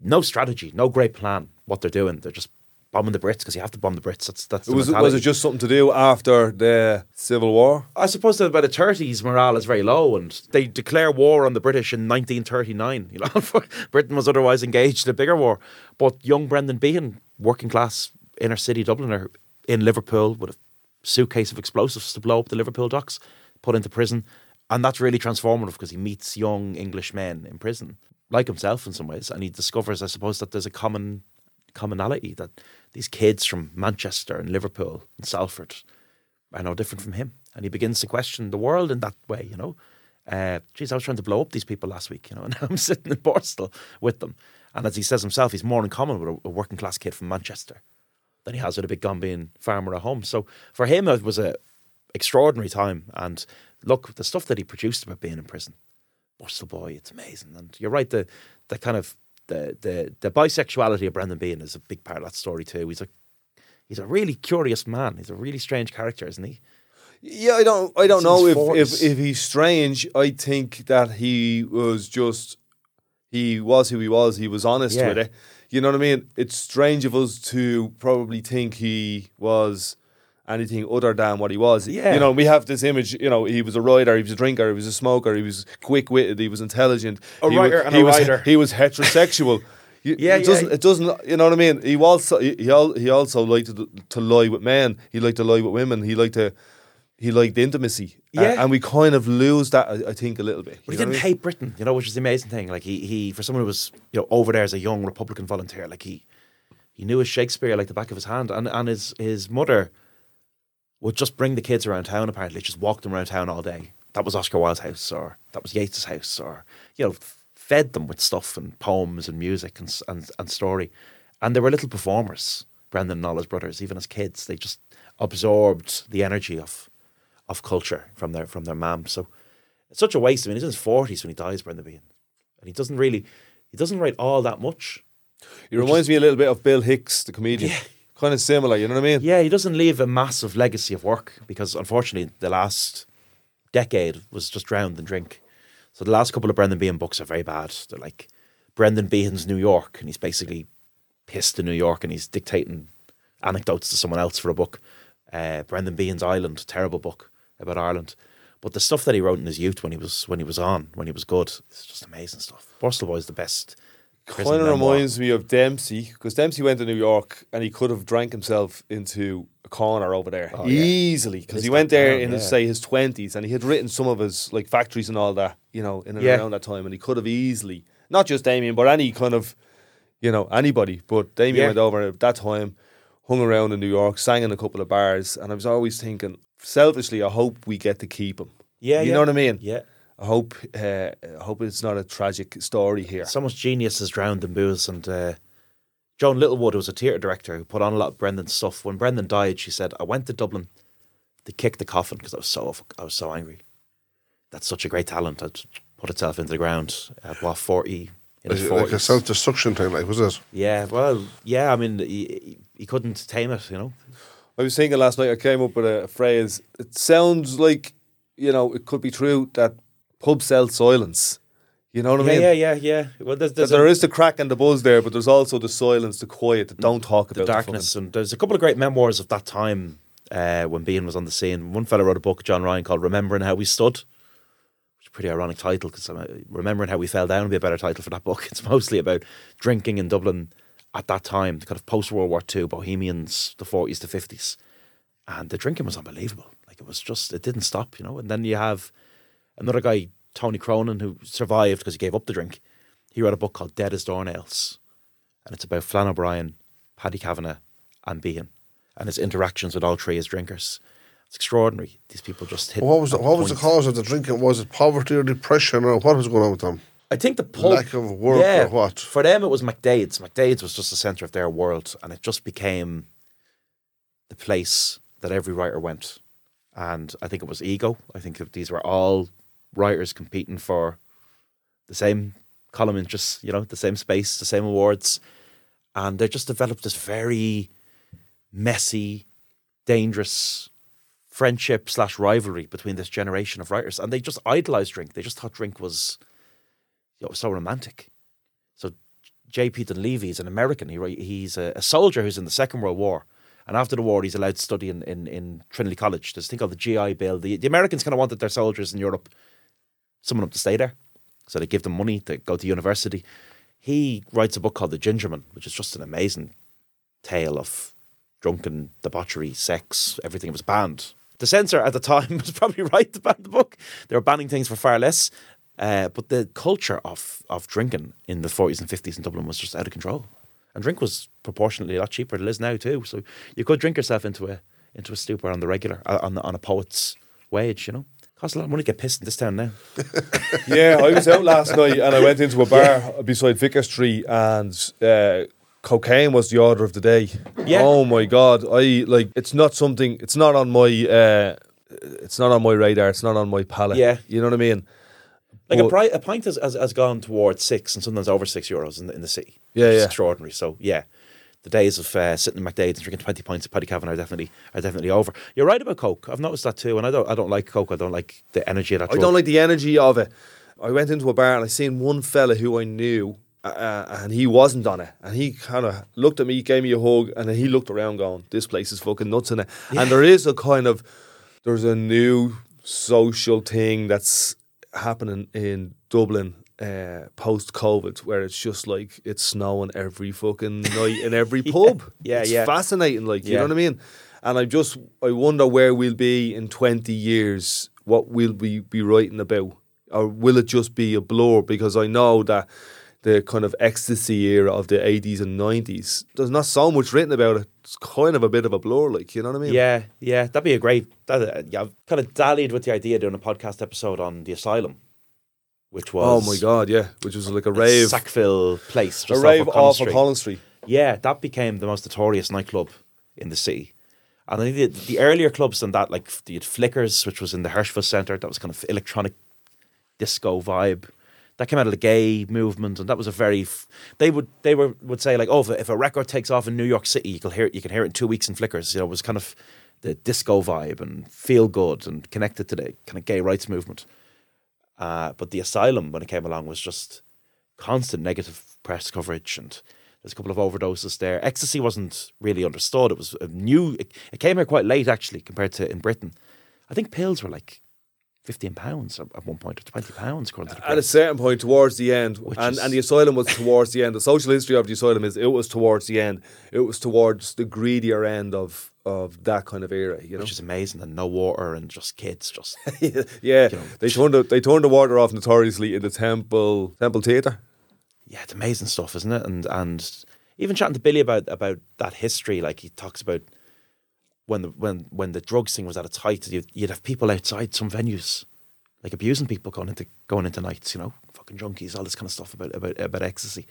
No strategy, no great plan what they're doing. They're just bombing the Brits because you have to bomb the Brits. That's that's. The was, it, was it just something to do after the Civil War? I suppose that by the thirties, morale is very low, and they declare war on the British in nineteen thirty-nine. You know, Britain was otherwise engaged in a bigger war. But young Brendan Behan, working class inner city Dubliner in Liverpool with a suitcase of explosives to blow up the Liverpool docks, put into prison, and that's really transformative because he meets young English men in prison, like himself in some ways, and he discovers, I suppose, that there's a common commonality that these kids from Manchester and Liverpool and Salford are no different from him, and he begins to question the world in that way. You know, uh, geez, I was trying to blow up these people last week, you know, and I'm sitting in Borstal with them. And as he says himself, he's more in common with a, a working class kid from Manchester than he has with a big Gambian farmer at home. So for him, it was a extraordinary time. And look, the stuff that he produced about being in prison. Borstal Boy, it's amazing. And you're right, the the kind of the the the bisexuality of Brendan Behan is a big part of that story too. He's a he's a really curious man. He's a really strange character, isn't he? Yeah, I don't I don't it's know if, if if he's strange. I think that he was just he was who he was. He was honest yeah. with it. You know what I mean? It's strange of us to probably think he was anything other than what he was. Yeah. You know, we have this image, you know, he was a rider, he was a drinker, he was a smoker, he was quick-witted, he was intelligent. A he writer was, and he a was, rider. He was heterosexual. you, yeah, it yeah. doesn't, it doesn't, you know what I mean? He also, he, he also liked to, to lie with men, he liked to lie with women, he liked to, he liked intimacy. Yeah. Uh, and we kind of lose that, I, I think, a little bit. But he didn't I mean? hate Britain, you know, which is the amazing thing. Like, he, he, for someone who was, you know, over there as a young Republican volunteer, like, he, he knew his Shakespeare like the back of his hand, and, and his, his mother would just bring the kids around town, apparently, just walk them around town all day. That was Oscar Wilde's house, or that was Yeats's house, or, you know, fed them with stuff and poems and music and and, and story. And they were little performers, Brendan and all his brothers, even as kids. They just absorbed the energy of of culture from their from their mum. So it's such a waste. I mean, he's in his forties when he dies, Brendan Behan. And he doesn't really, he doesn't write all that much. He reminds is, me a little bit of Bill Hicks, the comedian. Yeah. Kind of similar, you know what I mean? Yeah, he doesn't leave a massive legacy of work because, unfortunately, the last decade was just drowned in drink. So the last couple of Brendan Behan books are very bad. They're like Brendan Behan's New York, and he's basically pissed in New York and he's dictating anecdotes to someone else for a book. Uh, Brendan Behan's Island, terrible book about Ireland. But the stuff that he wrote in his youth when he was when he was on, when he was good, it's just amazing stuff. Borstal Boy's the best. Kind of reminds me of Dempsey, because Dempsey went to New York and he could have drank himself into a corner over there oh, easily, because yeah. he went there down, in, yeah. his, say, his twenties, and he had written some of his like factories and all that, you know, in and yeah. around that time, and he could have easily, not just Damien, but any kind of, you know, anybody, but Damien yeah. went over at that time, hung around in New York, sang in a couple of bars, and I was always thinking, selfishly, I hope we get to keep him. Yeah, You yeah. know what I mean? Yeah. I hope uh, I hope it's not a tragic story here. So much genius is drowned in booze. And uh, Joan Littlewood, who was a theatre director, who put on a lot of Brendan's stuff. When Brendan died, she said, I went to Dublin to kick the coffin because I was so I was so angry. That's such a great talent. I'd put itself into the ground at, what, forty? In his like, like a self-destruction thing, like, was it? Yeah, well, yeah, I mean, he, he couldn't tame it, you know. I was thinking last night, I came up with a phrase. It sounds like, you know, it could be true that pub sell silence. You know what yeah, I mean? Yeah, yeah, yeah. Well, there's, there's there a, is the crack and the buzz there, but there's also the silence, the quiet, the don't talk about the darkness. The and there's a couple of great memoirs of that time uh, when Bean was on the scene. One fellow wrote a book, John Ryan, called Remembering How We Stood, which is a pretty ironic title, because uh, Remembering How We Fell Down would be a better title for that book. It's mostly about drinking in Dublin at that time, the kind of post-World War Two Bohemians, the forties, the fifties. And the drinking was unbelievable. Like, it was just, it didn't stop, you know. And then you have another guy, Tony Cronin, who survived because he gave up the drink. He wrote a book called Dead as Doornails, and it's about Flann O'Brien, Paddy Kavanagh and Behan, and his interactions with all three as drinkers. It's extraordinary. These people just hit. What was the, what point. was the cause of the drinking? Was it poverty or depression, or what was going on with them? I think the pub, lack of work yeah, or what? For them it was McDade's. McDade's was just the centre of their world, and it just became the place that every writer went. And I think it was ego. I think that these were all writers competing for the same column interests, you know, the same space, the same awards, and they just developed this very messy, dangerous friendship slash rivalry between this generation of writers, and they just idolized drink. They just thought drink was, you know, so romantic. So J P Dunleavy is an American. He he's a, a soldier who's in the Second World War. And after the war, he's allowed to study in, in, in Trinity College. There's a thing called the G I Bill. The, the Americans kind of wanted their soldiers in Europe, someone up to stay there. So they give them money to go to university. He writes a book called The Gingerman, which is just an amazing tale of drunken debauchery, sex, everything. It was banned. The censor at the time was probably right to ban the book. They were banning things for far less. Uh, but the culture of, of drinking in the forties and fifties in Dublin was just out of control. And drink was proportionately a lot cheaper than it is now too. So you could drink yourself into a into a stupor on the regular, on the, on a poet's wage, you know. Costs a lot of money to get pissed in this town now. Yeah, I was out last night and I went into a bar yeah. beside Vicar Street, and uh, cocaine was the order of the day. Yeah. Oh my God. I like it's not something it's not on my uh, it's not on my radar, it's not on my palate. Yeah. You know what I mean? Like, a, pri- a pint has, has, has gone towards six and sometimes over six euros in the, in the city. Yeah, it's yeah. extraordinary. So, yeah, the days of uh, sitting in McDade's and drinking twenty pints of Paddy Kavanagh are definitely are definitely over. You're right about Coke. I've noticed that too. And I don't I don't like Coke. I don't like the energy of that. I drug. don't like the energy of it. I went into a bar and I seen one fella who I knew, uh, and he wasn't on it. And he kind of looked at me, gave me a hug, and then he looked around going, this place is fucking nuts in it. Yeah. And there is a kind of, there's a new social thing that's happening in Dublin uh, post-COVID, where it's just like it's snowing every fucking night in every pub. Yeah, yeah, it's yeah. fascinating, like, yeah. you know what I mean? And I just, I wonder where we'll be in twenty years, what we'll be, be writing about, or will it just be a blur? Because I know that the kind of ecstasy era of the eighties and nineties, there's not so much written about it. It's kind of a bit of a blur, like, you know what I mean? Yeah, yeah, that'd be a great, that, uh, yeah, I've kind of dallied with the idea of doing a podcast episode on the Asylum, which was, oh my God, yeah, which was like a rave, Sackville place, a rave off of Holland Street. Yeah, that became the most notorious nightclub in the city. And I think the, the earlier clubs than that, like the Flickers, which was in the Hershford Centre, that was kind of electronic disco vibe. That came out of the gay movement, and that was a very. F- they would they were would say like, oh, if a, if a record takes off in New York City, you can hear it, you can hear it in two weeks in Flickers. You know, it was kind of the disco vibe and feel good and connected to the kind of gay rights movement. Uh, but the Asylum, when it came along, was just constant negative press coverage, and there's a couple of overdoses there. Ecstasy wasn't really understood. It was a new. It, it came here quite late actually compared to in Britain. I think pills were like fifteen pounds at one point, or twenty pounds according to the at a certain point towards the end. Which and is... and the asylum was towards the end. The social history of the asylum is it was towards the end. It was towards the greedier end of of that kind of era, you know? Which is amazing, and no water and just kids just yeah. yeah. You know, they turned the, they turned the water off notoriously in the Temple Temple Theatre. Yeah, it's amazing stuff, isn't it? And and even chatting to Billy about about that history, like he talks about when the when when the drugs thing was at its height, you'd, you'd have people outside some venues, like abusing people going into going into nights, you know, fucking junkies, all this kind of stuff about about, about ecstasy.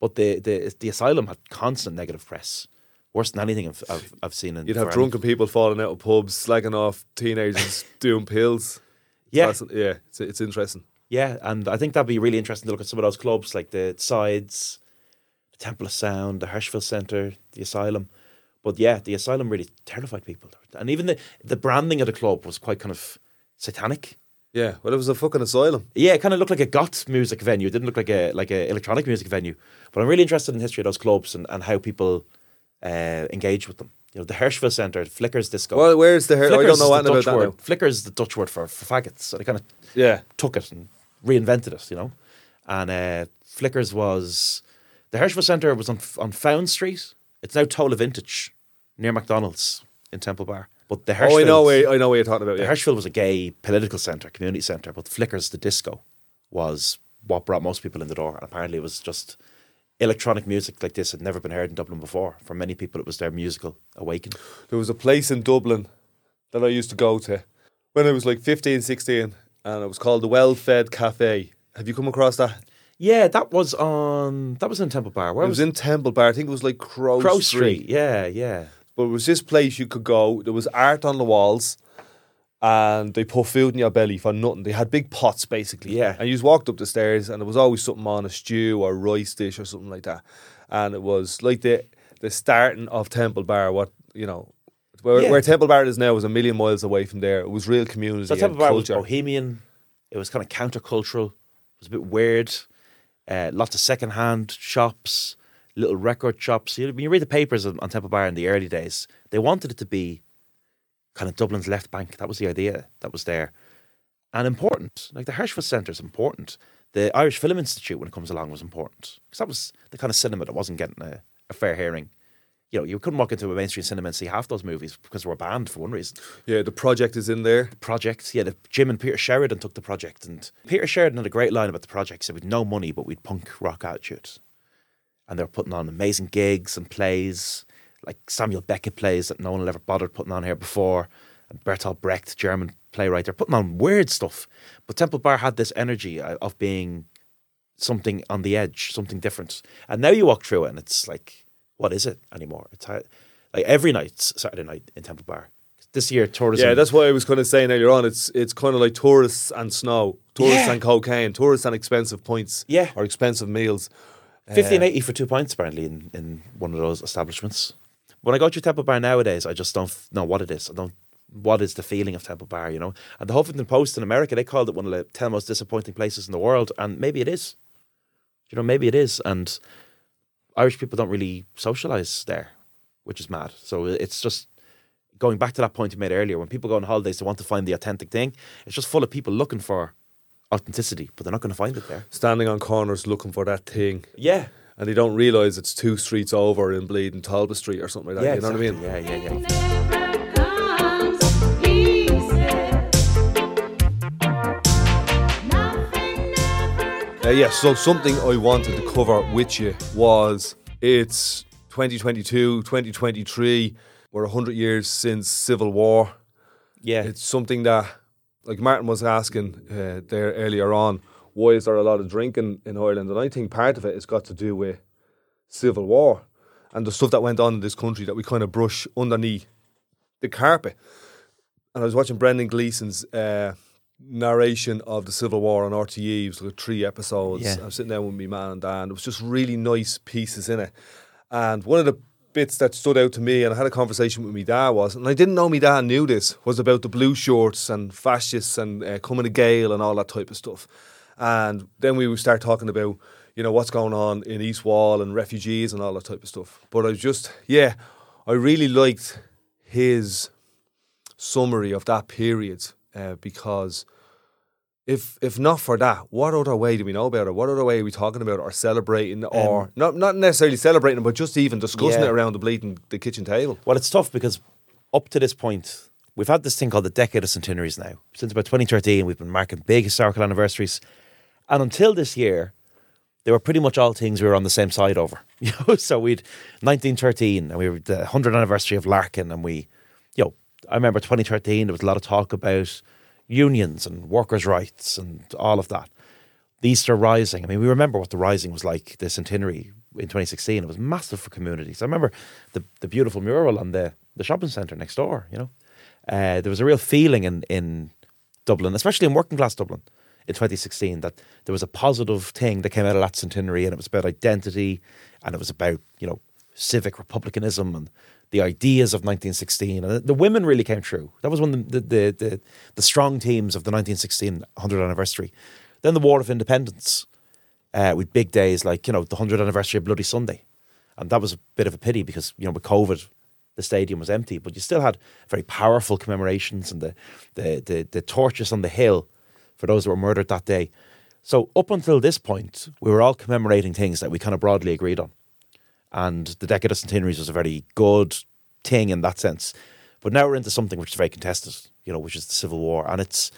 But the, the the asylum had constant negative press, worse than anything I've I've, I've seen. In, you'd have drunken any... people falling out of pubs, slagging off teenagers doing pills. Yeah, That's, yeah, it's, it's interesting. Yeah, and I think that'd be really interesting to look at some of those clubs, like the Sides, the Temple of Sound, the Hirschfeld Centre, the Asylum. But yeah, the Asylum really terrified people. And even the, the branding of the club was quite kind of satanic. Yeah, well, it was a fucking asylum. Yeah, it kind of looked like a goth music venue. It didn't look like a like an electronic music venue. But I'm really interested in the history of those clubs and, and how people uh, engage with them. You know, the Hirschfeld Centre, Flickers Disco. Well, where's the Hirschfeld? I don't know anything about that word. Flickers is the Dutch word for, for faggots. So they kind of yeah. took it and reinvented it, you know. And uh, Flickers was... The Hirschfeld Centre was on on Found Street. It's now Tola Vintage, near McDonald's in Temple Bar. But the Hirschfeld... Oh, I know where, I know what you're talking about, yeah. The Hirschfeld was a gay political centre, community centre, but Flickers, the disco, was what brought most people in the door. And apparently it was just... electronic music like this had never been heard in Dublin before. For many people, it was their musical awakening. There was a place in Dublin that I used to go to when I was like fifteen, sixteen, and it was called the Well Fed Cafe. Have you come across that? Yeah, that was on... That was in Temple Bar. Where it was, was in Temple Bar. I think it was like Crow, Crow Street. Street. Yeah, yeah. But it was this place you could go. There was art on the walls, and they put food in your belly for nothing. They had big pots, basically. Yeah. And you just walked up the stairs, and there was always something on, a stew or a rice dish or something like that. And it was like the the starting of Temple Bar, what, you know, where, yeah. where Temple Bar is now was a million miles away from there. It was real community. So Temple Bar was bohemian. It was kind of countercultural. It was a bit weird. Uh, lots of secondhand shops, little record shops. You know, when you read the papers on, on Temple Bar in the early days, they wanted it to be kind of Dublin's left bank. That was the idea that was there. And important. Like the Hirschfeld Centre is important. The Irish Film Institute, when it comes along, was important. Because that was the kind of cinema that wasn't getting a, a fair hearing. You know, you couldn't walk into a mainstream cinema and see half those movies because they were banned for one reason. Yeah, The Project is in there. The Project, yeah. The, Jim and Peter Sheridan took The Project. And Peter Sheridan had a great line about The Project. He said, we'd no money, but we'd punk rock attitude. And they were putting on amazing gigs and plays, like Samuel Beckett plays that no one will ever bothered putting on here before, and Bertolt Brecht, German playwright, they're putting on weird stuff. But Temple Bar had this energy of being something on the edge, something different. And now you walk through it and it's like, what is it anymore? It's like every night, Saturday night in Temple Bar. This year, tourism... Yeah, that's what I was kind of saying earlier on. It's it's kind of like tourists and snow, tourists yeah. and cocaine, tourists and expensive pints yeah. or expensive meals. fifteen eighty uh, for two pints apparently in, in one of those establishments. When I go to Temple Bar nowadays, I just don't know what it is. I don't. What is the feeling of Temple Bar, you know? And the Huffington Post in America, they called it one of the ten most disappointing places in the world, and maybe it is. You know, maybe it is. And Irish people don't really socialise there, which is mad. So it's just going back to that point you made earlier. When people go on holidays, they want to find the authentic thing. It's just full of people looking for authenticity, but they're not going to find it there. Standing on corners looking for that thing. Yeah. And they don't realise it's two streets over in Bleeding Talbot Street or something like that. Yeah, you know exactly. what I mean? Yeah, yeah, yeah. Uh, yeah, so something I wanted to cover with you was it's twenty twenty-two, twenty twenty-three, we're one hundred years since Civil War. Yeah. It's something that, like Martin was asking uh, there earlier on, why is there a lot of drinking in Ireland? And I think part of it has got to do with civil war and the stuff that went on in this country that we kind of brush underneath the carpet. And I was watching Brendan Gleeson's uh, narration of the Civil War on R T E. It was like three episodes. Yeah. I was sitting there with my man and Dan. It was just really nice pieces in it. And one of the bits that stood out to me, and I had a conversation with my dad, was, and I didn't know my dad knew this, was about the blue shirts and fascists and uh, coming to Gael and all that type of stuff. And then we would start talking about, you know, what's going on in East Wall and refugees and all that type of stuff. But I was just, yeah, I really liked his summary of that period uh, because if if not for that, what other way do we know about it? What other way are we talking about it or celebrating, or um, not not necessarily celebrating, but just even discussing yeah. it around the bleeding the kitchen table? Well, it's tough because up to this point, we've had this thing called the Decade of Centenaries now. Since about twenty thirteen, we've been marking big historical anniversaries. And until this year, they were pretty much all things we were on the same side over. You know, so we'd nineteen thirteen, and we were the one hundredth anniversary of Larkin, and we, you know, I remember twenty thirteen, there was a lot of talk about unions and workers' rights and all of that. The Easter Rising. I mean, we remember what the Rising was like, the centenary in twenty sixteen. It was massive for communities. I remember the, the beautiful mural on the, the shopping centre next door, you know. Uh, there was a real feeling in, in Dublin, especially in working class Dublin in twenty sixteen, that there was a positive thing that came out of that centenary, and it was about identity, and it was about, you know, civic republicanism and the ideas of nineteen sixteen, and the women really came through. That was one of the the, the, the strong themes of the nineteen sixteen one hundredth anniversary. Then the War of Independence, uh, with big days like, you know, the one hundredth anniversary of Bloody Sunday, and that was a bit of a pity because, you know, with COVID the stadium was empty, but you still had very powerful commemorations and the the the, the torches on the hill for those that were murdered that day. So up until this point, we were all commemorating things that we kind of broadly agreed on. And the Decade of Centenaries was a very good thing in that sense. But now we're into something which is very contested, you know, which is the Civil War. And it's,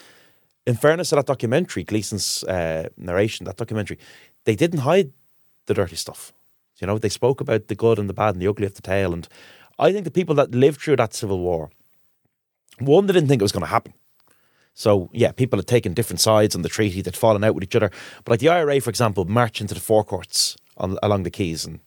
in fairness to that documentary, Gleeson's uh, narration, that documentary, they didn't hide the dirty stuff. You know, they spoke about the good and the bad and the ugly of the tale. And I think the people that lived through that Civil War, one, they didn't think it was going to happen. So, yeah, people had taken different sides on the treaty, they'd fallen out with each other. But like the I R A, for example, march into the forecourts on, along the quays. And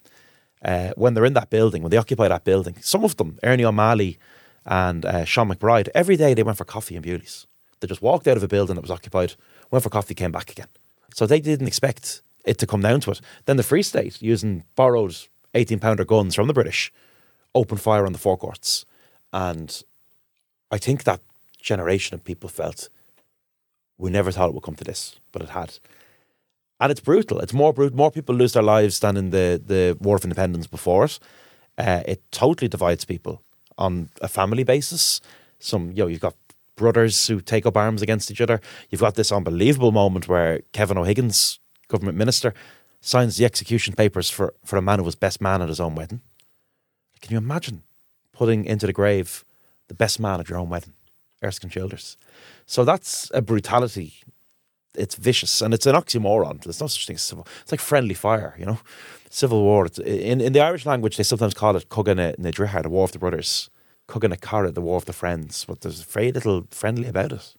uh, when they're in that building, when they occupy that building, some of them, Ernie O'Malley and uh, Sean McBride, every day they went for coffee in Bewley's. They just walked out of a building that was occupied, went for coffee, came back again. So they didn't expect it to come down to it. Then the Free State, using borrowed eighteen-pounder guns from the British, opened fire on the forecourts. And I think that generation of people felt, we never thought it would come to this, but it had. And it's brutal. It's more brutal. More people lose their lives than in the, the War of Independence before it. Uh, it totally divides people on a family basis. Some, you know, you've got brothers who take up arms against each other. You've got this unbelievable moment where Kevin O'Higgins, government minister, signs the execution papers for, for a man who was best man at his own wedding. Can you imagine putting into the grave the best man at your own wedding, Erskine Childers? So that's a brutality. It's vicious, and it's an oxymoron. There's no such thing as civil. It's like friendly fire, you know. Civil war. It's, in in the Irish language, they sometimes call it Cúige na Dtríthe, the War of the Brothers. Cúige na Cara, the War of the Friends. But there's very little friendly about it.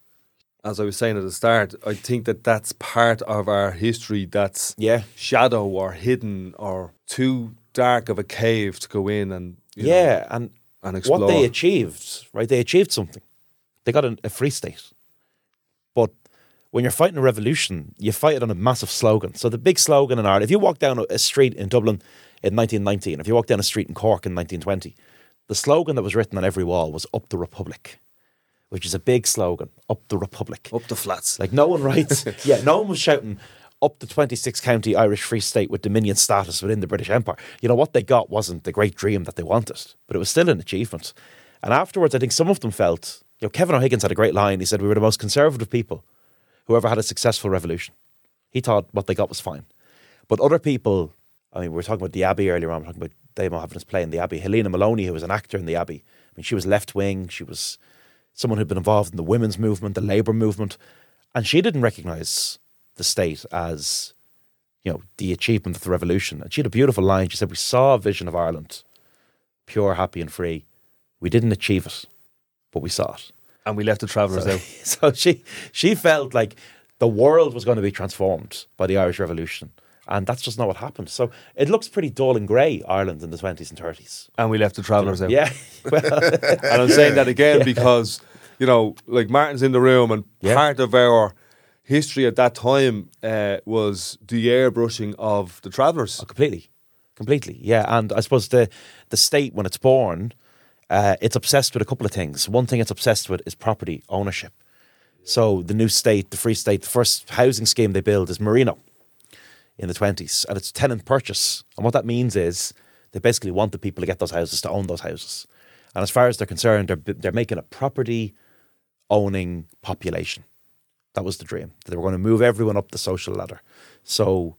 As I was saying at the start, I think that that's part of our history that's yeah. shadow or hidden or too dark of a cave to go in and you yeah, know, and, and explore. What they achieved, right? They achieved something. They got a, a free state. But when you're fighting a revolution, you fight it on a massive slogan. So the big slogan in Ireland, if you walk down a street in Dublin in nineteen nineteen, if you walk down a street in Cork in nineteen twenty, the slogan that was written on every wall was Up the Republic, which is a big slogan, Up the Republic. Up the flats. Like no one writes, yeah, no one was shouting up the twenty-six county Irish Free State with dominion status within the British Empire. You know, what they got wasn't the great dream that they wanted, but it was still an achievement. And afterwards, I think some of them felt, you know, Kevin O'Higgins had a great line. He said, we were the most conservative people who ever had a successful revolution. He thought what they got was fine. But other people, I mean, we were talking about the Abbey earlier on, we were talking about Dame O'Haviland's play in the Abbey. Helena Maloney, who was an actor in the Abbey, I mean, she was left-wing, she was someone who'd been involved in the women's movement, the labour movement, and she didn't recognise the state as, you know, the achievement of the revolution. And she had a beautiful line. She said, we saw a vision of Ireland, pure, happy and free. We didn't achieve it, but we saw it. And we left the travellers so, out. So she she felt like the world was going to be transformed by the Irish Revolution. And that's just not what happened. So it looks pretty dull and grey, Ireland, in the twenties and thirties. And we left the travellers out. Yeah. Well, and I'm saying that again yeah. because, you know, like Martin's in the room, and yeah. part of our history at that time uh, was the airbrushing of the travellers. Oh, completely. Completely, yeah. And I suppose the, the state, when it's born, uh, it's obsessed with a couple of things. One thing it's obsessed with is property ownership. So the new state, the Free State, the first housing scheme they build is Marino in the twenties. And it's tenant purchase. And what that means is they basically want the people to get those houses, to own those houses. And as far as they're concerned, they're, they're making a property-owning population. That was the dream. They were going to move everyone up the social ladder. So,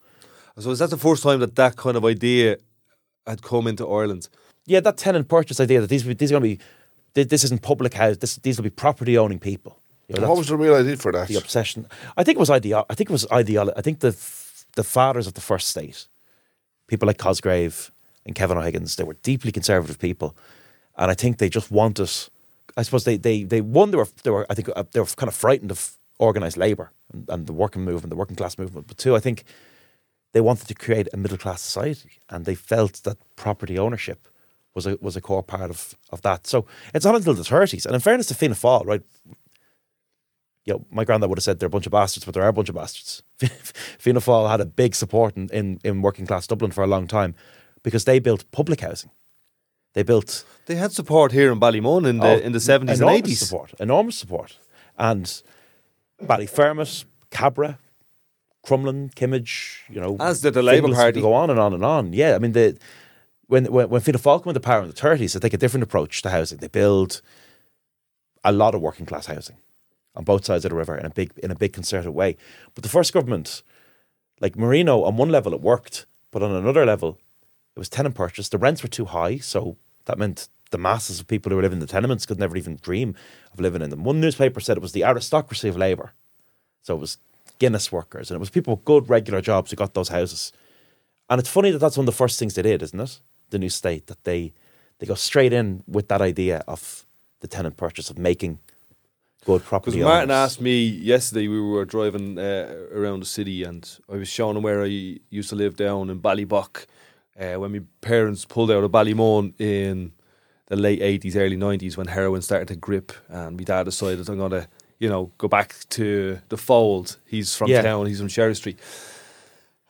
so is that the first time that that kind of idea had come into Ireland? Yeah, that tenant purchase idea that these these are going to be, this isn't public house. This, these will be property owning people. You know, what was the real idea for that? The obsession. I think it was ideo- I think it was ideology. I think the the fathers of the first state, people like Cosgrave and Kevin O'Higgins, they were deeply conservative people, and I think they just want us. I suppose they they they one they were they were I think uh, they were kind of frightened of organised labour and, and the working movement, the working class movement. But two, I think they wanted to create a middle class society, and they felt that property ownership was a was a core part of of that. So it's not until the thirties, and in fairness to Fianna Fáil, right? You know, my granddad would have said they're a bunch of bastards, but there are a bunch of bastards. Fianna Fáil had a big support in, in, in working class Dublin for a long time because they built public housing. They built... They had support here in Ballymun in the, oh, in the seventies and eighties. Support, enormous support. And Ballyfermot, Cabra, Crumlin, Kimmage, you know... As did the Labour Party. Go on and on and on. Yeah, I mean, the, when, when, when Fianna Fáil came into power in the thirties, they take a different approach to housing. They build a lot of working class housing on both sides of the river in a big in a big concerted way. But the first government, like Marino, on one level it worked, but on another level it was tenant purchase. The rents were too high, so that meant the masses of people who were living in the tenements could never even dream of living in them. One newspaper said it was the aristocracy of labour. So it was Guinness workers, and it was people with good regular jobs who got those houses. And it's funny that that's one of the first things they did, isn't it? The new state, that they, they go straight in with that idea of the tenant purchase, of making... Because Martin asked me yesterday, we were driving uh, around the city and I was showing him where I used to live down in Ballybock uh, when my parents pulled out of Ballymun in the late eighties, early nineties when heroin started to grip, and my dad decided I'm going to, you know, go back to the fold. He's from yeah. town, he's from Sherry Street.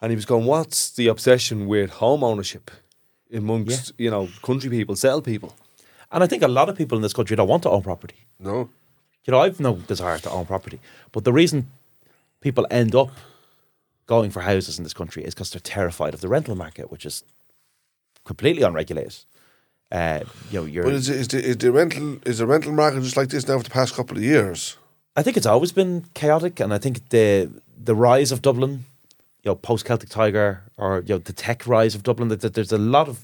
And he was going, what's the obsession with home ownership amongst, yeah. you know, country people, settled people? And I think a lot of people in this country don't want to own property. No. You know, I've no desire to own property, but the reason people end up going for houses in this country is because they're terrified of the rental market, which is completely unregulated. Uh, you know, you're. But is, is the is the rental is the rental market just like this now for the past couple of years? I think it's always been chaotic, and I think the the rise of Dublin, you know, post Celtic Tiger, or you know, the tech rise of Dublin. That, that there's a lot of.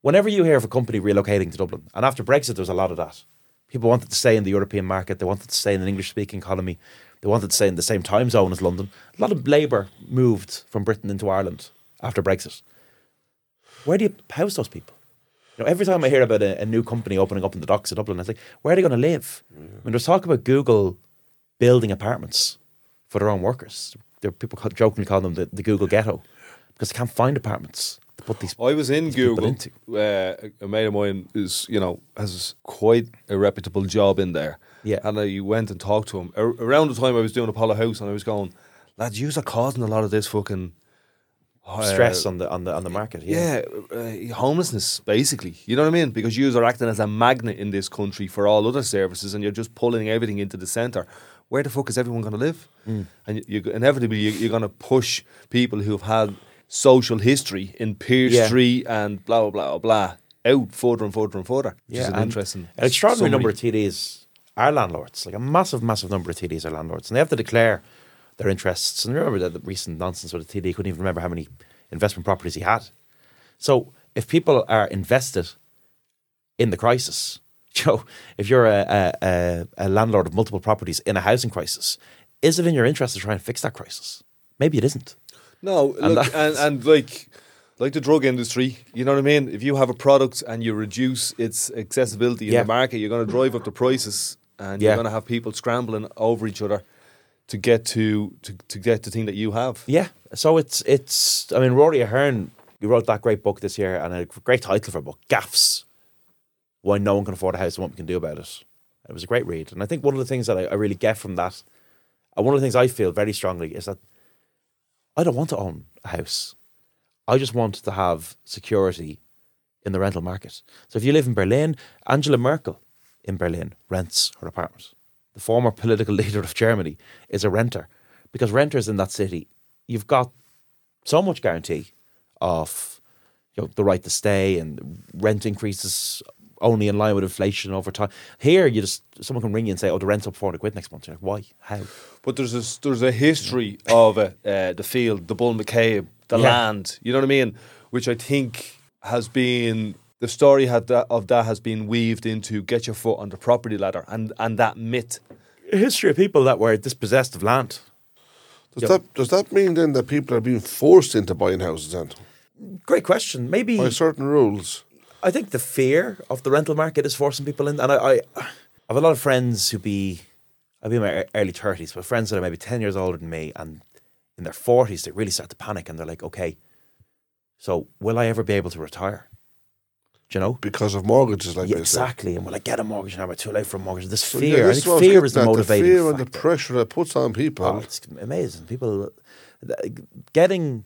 Whenever you hear of a company relocating to Dublin, and after Brexit, there's a lot of that. People wanted to stay in the European market. They wanted to stay in an English-speaking economy. They wanted to stay in the same time zone as London. A lot of labour moved from Britain into Ireland after Brexit. Where do you house those people? You know, every time I hear about a, a new company opening up in the docks of Dublin, I think, where are they going to live? Yeah. I mean, there's talk about Google building apartments for their own workers. There are people jokingly calling them the, the Google ghetto because they can't find apartments. To put these, I was in these Google. Uh, a mate of mine is, you know, has quite a reputable job in there. Yeah. And I went and talked to him a- around the time I was doing Apollo House, and I was going, lads, yous are causing a lot of this fucking uh, stress on the on the on the market. Yeah, yeah uh, homelessness basically. You know what I mean? Because yous are acting as a magnet in this country for all other services, and you're just pulling everything into the centre. Where the fuck is everyone going to live? Mm. And you, you, inevitably, you, you're going to push people who've had social history in Pier yeah. Street and blah, blah, blah, blah, out further and further and further, which yeah, is an interesting... An extraordinary summary. Number of T Ds are landlords, like a massive, massive number of T Ds are landlords, and they have to declare their interests. And remember that the recent nonsense with the T D, couldn't even remember how many investment properties he had. So if people are invested in the crisis, you know, if you're a, a, a landlord of multiple properties in a housing crisis, is it in your interest to try and fix that crisis? Maybe it isn't. No, and look, and, and like like the drug industry, you know what I mean? If you have a product and you reduce its accessibility yeah. in the market, you're going to drive up the prices, and yeah. you're going to have people scrambling over each other to get to, to to get the thing that you have. Yeah, so it's, it's I mean, Rory Ahern, you wrote that great book this year, and a great title for a book, Gaffes, Why No One Can Afford a House and What We Can Do About It. It was a great read, and I think one of the things that I, I really get from that, and one of the things I feel very strongly is that I don't want to own a house. I just want to have security in the rental market. So if you live in Berlin, Angela Merkel in Berlin rents her apartment. The former political leader of Germany is a renter, because renters in that city, you've got so much guarantee of, you know, the right to stay and rent increases only in line with inflation over time. Here, you just someone can ring you and say, "Oh, the rent's up four hundred quid next month." You're like, why? How? But there's a, there's a history of it, uh, the field, the Bull McCabe, the yeah. land. You know what I mean? Which I think has been the story had that, of that has been weaved into get your foot on the property ladder and and that myth. A history of people that were dispossessed of land. Does yep. that does that mean then that people are being forced into buying houses then? Great question. Maybe by certain rules. I think the fear of the rental market is forcing people in. And I, I, I have a lot of friends who be, I'll be in my early thirties, but friends that are maybe ten years older than me, and in their forties, they really start to panic and they're like, okay, so will I ever be able to retire? Do you know? Because of mortgages, like yeah, exactly. And will I get a mortgage now? Am I too late for a mortgage? This so fear, yeah, this I think fear is the motivating factor. The fear and the pressure that puts on people. Oh, it's amazing. People, getting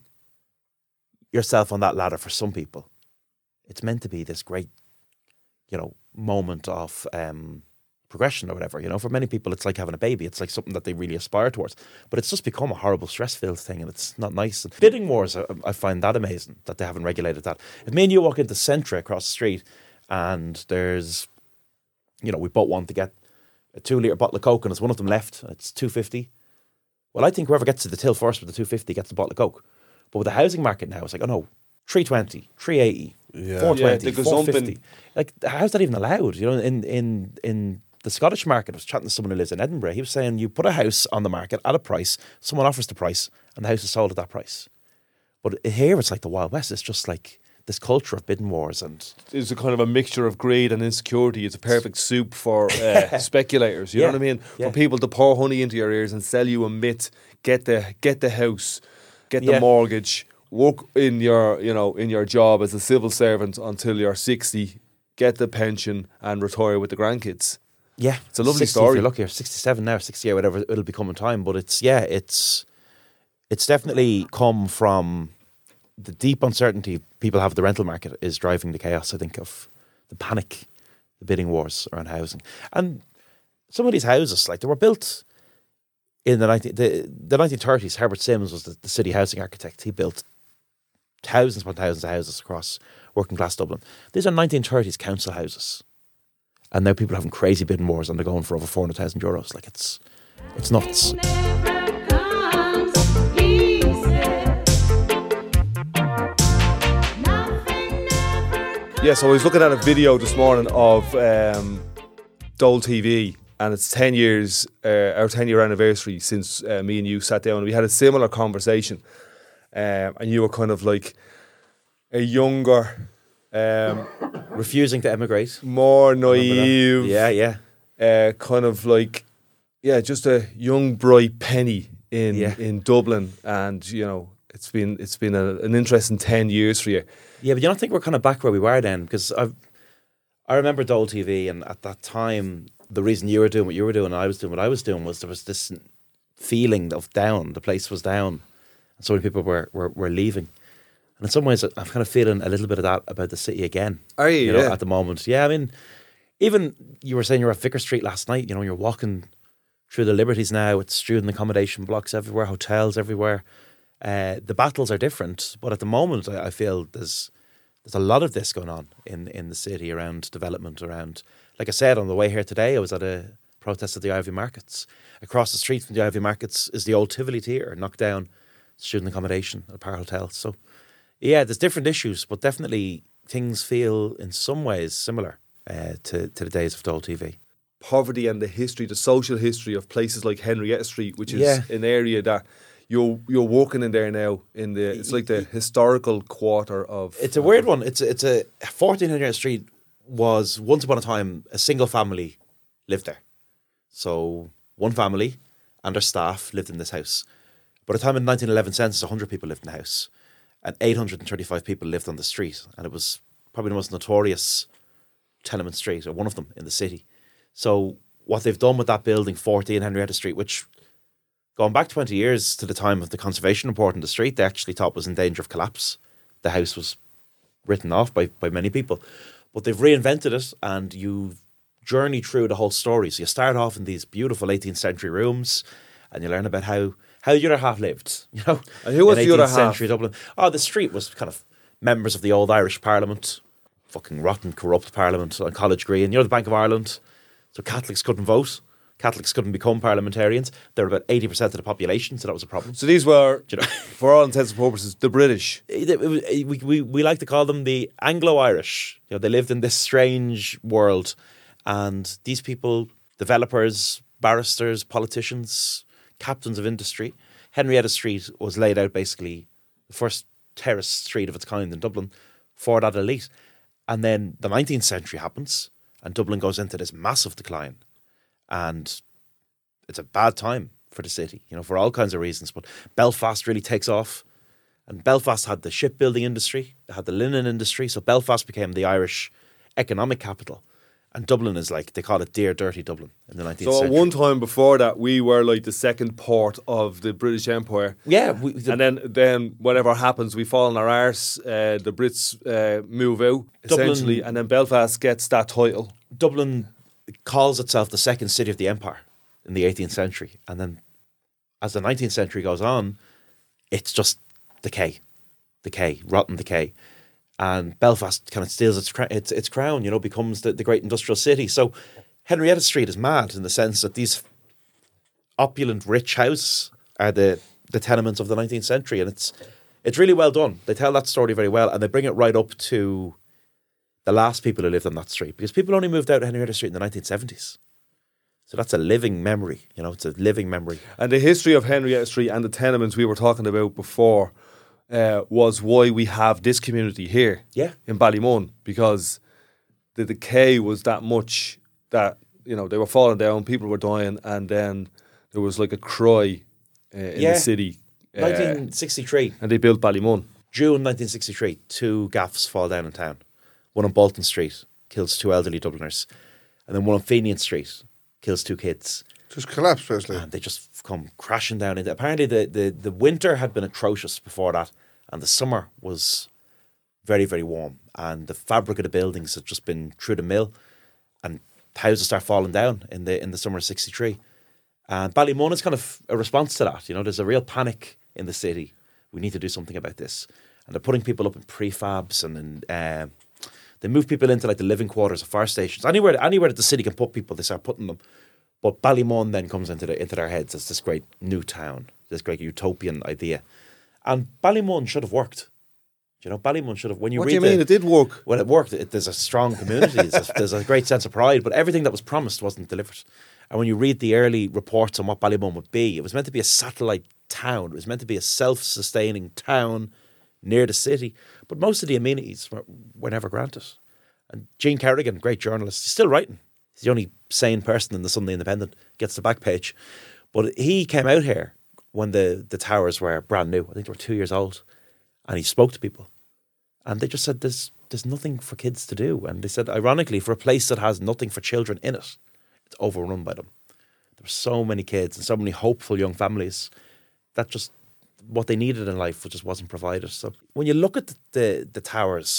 yourself on that ladder for some people, it's meant to be this great, you know, moment of um, progression or whatever. You know, for many people, it's like having a baby. It's like something that they really aspire towards. But it's just become a horrible stress-filled thing, and it's not nice. And bidding wars, I, I find that amazing that they haven't regulated that. If me and you walk into Centra across the street, and there's, you know, we both want to get a two-litre bottle of Coke, and there's one of them left, and it's two fifty. Well, I think whoever gets to the till first with the two fifty gets the bottle of Coke. But with the housing market now, it's like, oh no, three twenty, three eighty, yeah. four twenty, yeah, four fifty. Like, how's that even allowed? You know, in, in, in the Scottish market, I was chatting to someone who lives in Edinburgh. He was saying, you put a house on the market at a price, someone offers the price, and the house is sold at that price. But here, it's like the Wild West. It's just like this culture of bidding wars. And it's a kind of a mixture of greed and insecurity. It's a perfect soup for uh, speculators. You yeah. know what I mean? Yeah. For people to pour honey into your ears and sell you a myth, get the get the house, get the yeah. mortgage, work in your, you know, in your job as a civil servant until you're sixty, get the pension and retire with the grandkids. Yeah. It's a lovely sixty story. If you're lucky, or sixty-seven now, sixty-eight, whatever, it'll become in time. But it's, yeah, it's it's definitely come from the deep uncertainty people have of the rental market is driving the chaos, I think, of the panic, the bidding wars around housing. And some of these houses, like, they were built in the nineteen the, the nineteen thirties. Herbert Sims was the, the city housing architect. He built thousands upon thousands of houses across working class Dublin. These are nineteen thirties council houses, and now people are having crazy bidding wars, and they're going for over four hundred thousand euros. Like, it's it's nuts. Yeah, so I was looking at a video this morning of um, Dole T V. And it's ten years, uh, our ten year anniversary since uh, me and you sat down. And we had a similar conversation. Um, and you were kind of like a younger, um, refusing to emigrate, more naive. Yeah, yeah. Uh, kind of like, yeah, just a young, bright penny in yeah. in Dublin. And, you know, it's been it's been a, an interesting ten years for you. Yeah, but you don't think we're kind of back where we were then? Because I've, I remember Dole T V, and at that time, the reason you were doing what you were doing and I was doing what I was doing was there was this feeling of down. The place was down. And so many people were, were, were leaving. And in some ways, I'm kind of feeling a little bit of that about the city again. Are you? You know, yeah. At the moment. Yeah, I mean, even you were saying you were at Vicar Street last night. You know, you're walking through the Liberties now. It's student accommodation blocks everywhere, hotels everywhere. Uh, the battles are different. But at the moment, I, I feel there's there's a lot of this going on in, in the city around development, around... Like I said, on the way here today, I was at a protest at the Ivy Markets. Across the street from the Ivy Markets is the old Tivoli Theatre, knocked down, student accommodation, a par hotel. So, yeah, there's different issues, but definitely things feel in some ways similar uh, to, to the days of Dole T V. Poverty and the history, the social history of places like Henrietta Street, which is yeah. an area that you're you're walking in there now. In the It's like the historical quarter of... It's a weird one. It's a, it's a fourteen Henrietta Street... was once upon a time a single family lived there. So one family and their staff lived in this house. By the time in nineteen eleven census, one hundred people lived in the house and eight hundred thirty-five people lived on the street. And it was probably the most notorious tenement street, or one of them in the city. So what they've done with that building, fourteen Henrietta Street, which going back twenty years to the time of the conservation report on the street, they actually thought was in danger of collapse. The house was written off by, by many people. But they've reinvented it, and you journey through the whole story. So you start off in these beautiful eighteenth century rooms, and you learn about how, how the other half lived. You know, and who was the other half? eighteenth century Dublin. Oh, the street was kind of members of the old Irish Parliament, fucking rotten, corrupt parliament on College Green. You know, the Bank of Ireland. So Catholics couldn't vote. Catholics couldn't become parliamentarians. They're about eighty percent of the population, so that was a problem. So these were, you know, for all intents and purposes, the British. It, it, it, we, we, we like to call them the Anglo-Irish. You know, they lived in this strange world. And these people, developers, barristers, politicians, captains of industry. Henrietta Street was laid out basically the first terrace street of its kind in Dublin for that elite. And then the nineteenth century happens and Dublin goes into this massive decline. And it's a bad time for the city, you know, for all kinds of reasons. But Belfast really takes off. And Belfast had the shipbuilding industry, it had the linen industry. So Belfast became the Irish economic capital. And Dublin is like, they call it Dear Dirty Dublin in the nineteenth so century. So at one time before that, we were like the second port of the British Empire. Yeah. We, the, and then then whatever happens, we fall on our arse, uh, the Brits uh, move out, Dublin, essentially, and then Belfast gets that title. Dublin calls itself the second city of the empire in the eighteenth century. And then as the nineteenth century goes on, it's just decay, decay, rotten decay. And Belfast kind of steals its its, its crown, you know, becomes the, the great industrial city. So Henrietta Street is mad in the sense that these opulent rich houses are the, the tenements of the nineteenth century. And it's it's really well done. They tell that story very well. And they bring it right up to the last people who lived on that street. Because people only moved out of Henrietta Street in the nineteen seventies. So that's a living memory, you know, it's a living memory. And the history of Henrietta Street and the tenements we were talking about before Uh, was why we have this community here, yeah, in Ballymun, because the decay was that much that, you know, they were falling down, people were dying, and then there was like a cry uh, in yeah. the city. Uh, nineteen sixty-three. And they built Ballymun. June nineteen sixty-three, two gaffes fall down in town. One on Bolton Street kills two elderly Dubliners, and then one on Fenian Street kills two kids. Just collapsed, basically. And they just come crashing down into. Apparently, the, the, the winter had been atrocious before that, and the summer was very, very warm. And the fabric of the buildings had just been through the mill, and houses start falling down in the in the summer of sixty-three. And Ballymun is kind of a response to that. You know, there's a real panic in the city. We need to do something about this. And they're putting people up in prefabs, and in, um, they move people into like the living quarters of fire stations. Anywhere, anywhere that the city can put people, they start putting them. But Ballymun then comes into, the, into their heads as this great new town, this great utopian idea. And Ballymun should have worked. You know, Ballymun should have... When you what read do you the, mean? It did work. Well, it worked. It, there's a strong community. there's, a, there's a great sense of pride. But everything that was promised wasn't delivered. And when you read the early reports on what Ballymun would be, it was meant to be a satellite town. It was meant to be a self-sustaining town near the city. But most of the amenities were, were never granted. And Gene Kerrigan, great journalist, still writing. He's the only sane person in the Sunday Independent, gets the back page. But he came out here when the, the towers were brand new. I think they were two years old. And he spoke to people. And they just said, there's, there's nothing for kids to do. And they said, ironically, for a place that has nothing for children in it, it's overrun by them. There were so many kids and so many hopeful young families that just, what they needed in life just wasn't provided. So when you look at the, the, the towers,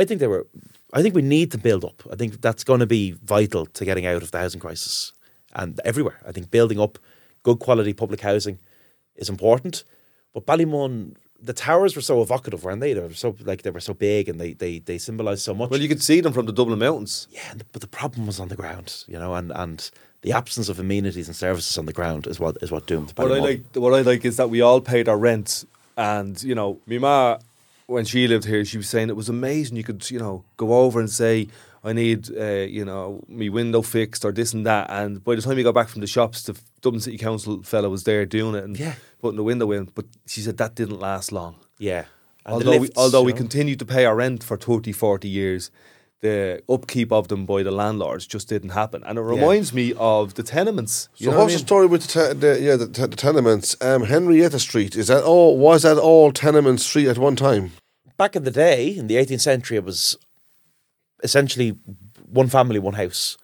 I think they were... I think we need to build up. I think that's going to be vital to getting out of the housing crisis and everywhere. I think building up good quality public housing is important. But Ballymun, the towers were so evocative, weren't they? They were so like they were so big and they they they symbolised so much. Well, you could see them from the Dublin Mountains. Yeah, but the problem was on the ground, you know, and and the absence of amenities and services on the ground is what is what doomed Ballymun. What I like, what I like is that we all paid our rent, and you know, my ma, when she lived here, she was saying it was amazing. You could, you know, go over and say, I need, uh, you know, me window fixed or this and that. And by the time you got back from the shops, the Dublin City Council fellow was there doing it and yeah. putting the window in. But she said that didn't last long. Yeah. And although lifts, we, although you know? we continued to pay our rent for thirty, forty years, the upkeep of them by the landlords just didn't happen. And it reminds yeah. me of the tenements. So what's I mean? the story with the, te- the yeah the, te- the tenements? Um, Henrietta Street, is that all, was that all tenement street at one time? Back in the day, in the eighteenth century, it was essentially one family, one house.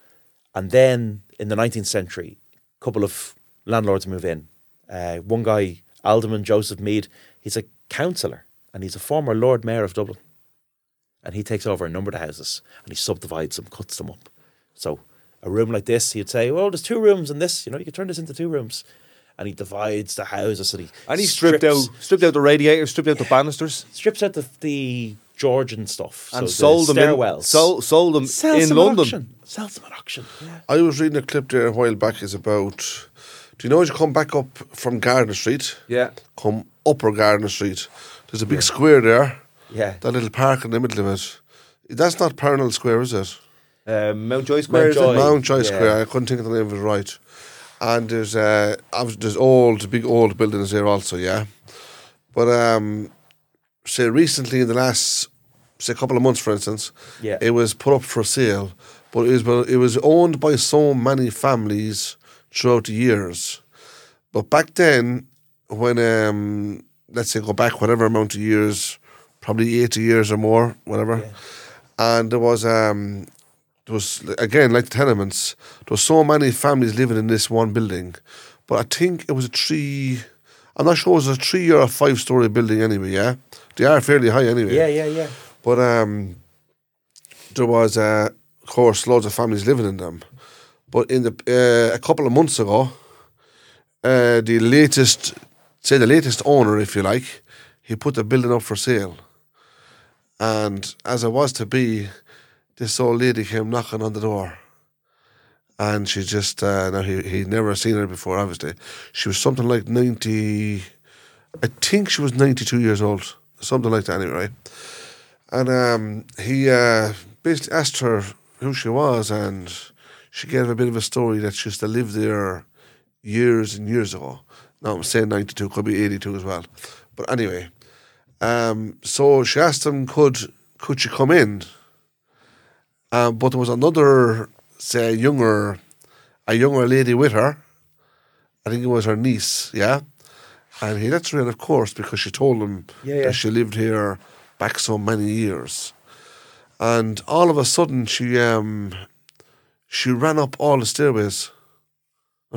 And then in the nineteenth century, a couple of landlords move in. Uh, one guy, Alderman Joseph Mead, he's a councillor and he's a former Lord Mayor of Dublin. And he takes over a number of the houses and he subdivides them, cuts them up. So a room like this, he'd say, well, there's two rooms in this, you know, you could turn this into two rooms. and he divides the houses and he and he stripped out stripped out the radiators, stripped out yeah. the banisters, strips out the, the Georgian stuff, and so sold, the them in, sold, sold them sold them in London. Auction. Sells them at auction. Yeah. I was reading a clip there a while back. Is about do you know as you come back up from Gardner Street? Yeah, come upper Gardner Street. There's a big yeah. square there. Yeah, that little park in the middle of it. That's not Parnell Square, is it? Uh, Mountjoy Square, Mountjoy, is it? Mountjoy yeah. Square. I couldn't think of the name of it right. And there's uh, there's old, big old buildings there also, yeah. But um, say recently in the last say couple of months, for instance, yeah. it was put up for sale, but it was it was owned by so many families throughout the years. But back then, when um, let's say go back whatever amount of years, probably eighty years or more, whatever, yeah. and there was um. It was, again, like the tenements, there were so many families living in this one building. But I think it was a three... I'm not sure it was a three- or a five-storey building anyway, yeah? They are fairly high anyway. Yeah, yeah, yeah. But um, there was, uh, of course, loads of families living in them. But in the uh, a couple of months ago, uh, the latest, say the latest owner, if you like, he put the building up for sale. And as it was to be... This old lady came knocking on the door, and she just uh, now he he'd never seen her before. Obviously, she was something like ninety. I think she was ninety-two years old, something like that. Anyway, and um, he uh, basically asked her who she was, and she gave a bit of a story that she used to live there years and years ago. Now I'm saying ninety-two, could be eighty-two as well, but anyway, um, so she asked him, could could she come in? Um, but there was another, say, younger, a younger lady with her. I think it was her niece, yeah? And he let her in, of course, because she told him yeah, yeah. that she lived here back so many years. And all of a sudden, she um, she ran up all the stairways.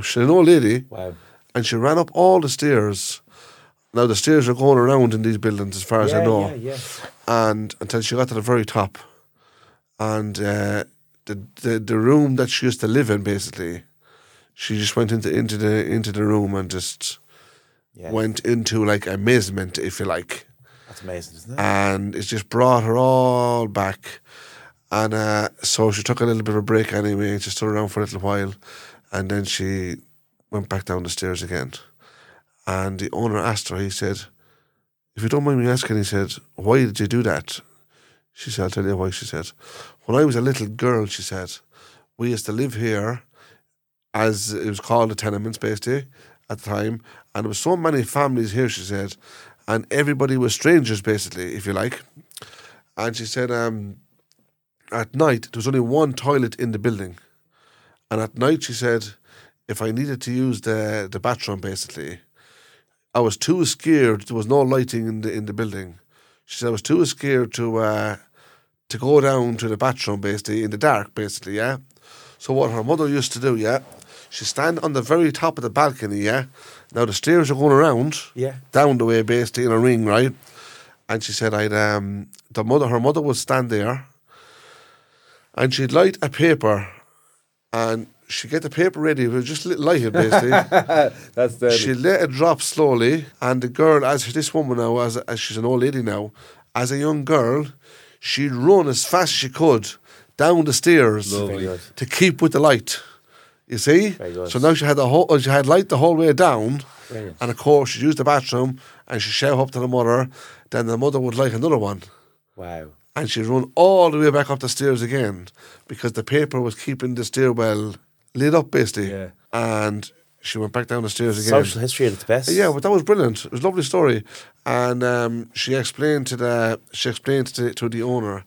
She's an old lady. Wow. And she ran up all the stairs. Now, the stairs are going around in these buildings, as far yeah, as I know. Yeah, yeah. And until she got to the very top. And uh, the, the the room that she used to live in, basically, she just went into into the into the room and just yeah. went into like amazement, if you like. That's amazing, isn't it? And it just brought her all back. And uh, so she took a little bit of a break anyway, and she stood around for a little while, and then she went back down the stairs again. And the owner asked her. He said, "If you don't mind me asking," he said, "why did you do that?" She said, "I'll tell you why," she said. "When I was a little girl," she said, "we used to live here," as it was called the tenements, basically, at the time. And there were so many families here, she said, and everybody was strangers, basically, if you like. And she said, um, at night, there was only one toilet in the building. And at night, she said, if I needed to use the, the bathroom, basically, I was too scared. There was no lighting in the in the building. She said, "I was too scared to uh, to go down to the bathroom, basically, in the dark, basically, yeah? So what her mother used to do, yeah, she'd stand on the very top of the balcony, yeah? Now, the stairs are going around, yeah, down the way, basically, in a ring, right? And she said, I'd um, the mother, her mother would stand there, and she'd light a paper, and she'd get the paper ready, it was just lighted, basically. That's dirty. She let it drop slowly, and the girl, as this woman now, as, as she's an old lady now, as a young girl, she'd run as fast as she could down the stairs to keep with the light. You see? So now she had the whole, she had light the whole way down, brilliant. And of course she used the bathroom, and she'd shout up to the mother, then the mother would light another one. Wow. And she'd run all the way back up the stairs again, because the paper was keeping the stairwell lit up, basically, yeah. And she went back down the stairs again. Social history at its best. Yeah, but that was brilliant. It was a lovely story, and um, she explained to the she explained to the, to the owner.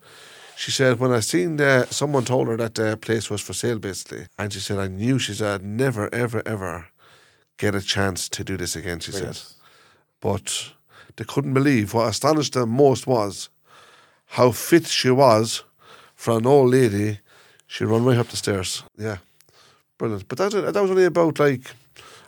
She said, "When I seen the, someone told her that the place was for sale, basically, and she said I knew she said I'd never ever ever get a chance to do this again." She brilliant. Said, but they couldn't believe. What astonished them most was how fit she was for an old lady. She ran right up the stairs. Yeah. Brilliant. But that, that was only about, like,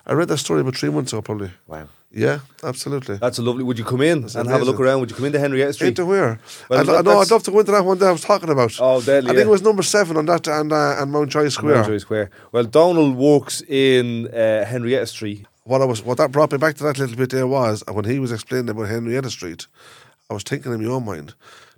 I read that story about three months ago, probably. Wow. Yeah, absolutely. That's a lovely... Would you come in that's and amazing. Have a look around? Would you come into Henrietta Street? Into where? Well, I that, know, I'd love to go into that one that I was talking about. Oh, deadly, I think yeah. it was number seven on that and, uh, and Mountjoy Square. Mountjoy Square. Well, Donal works in uh, Henrietta Street. what I was, what that brought me back to that little bit there was, when he was explaining about Henrietta Street, I was thinking in your mind,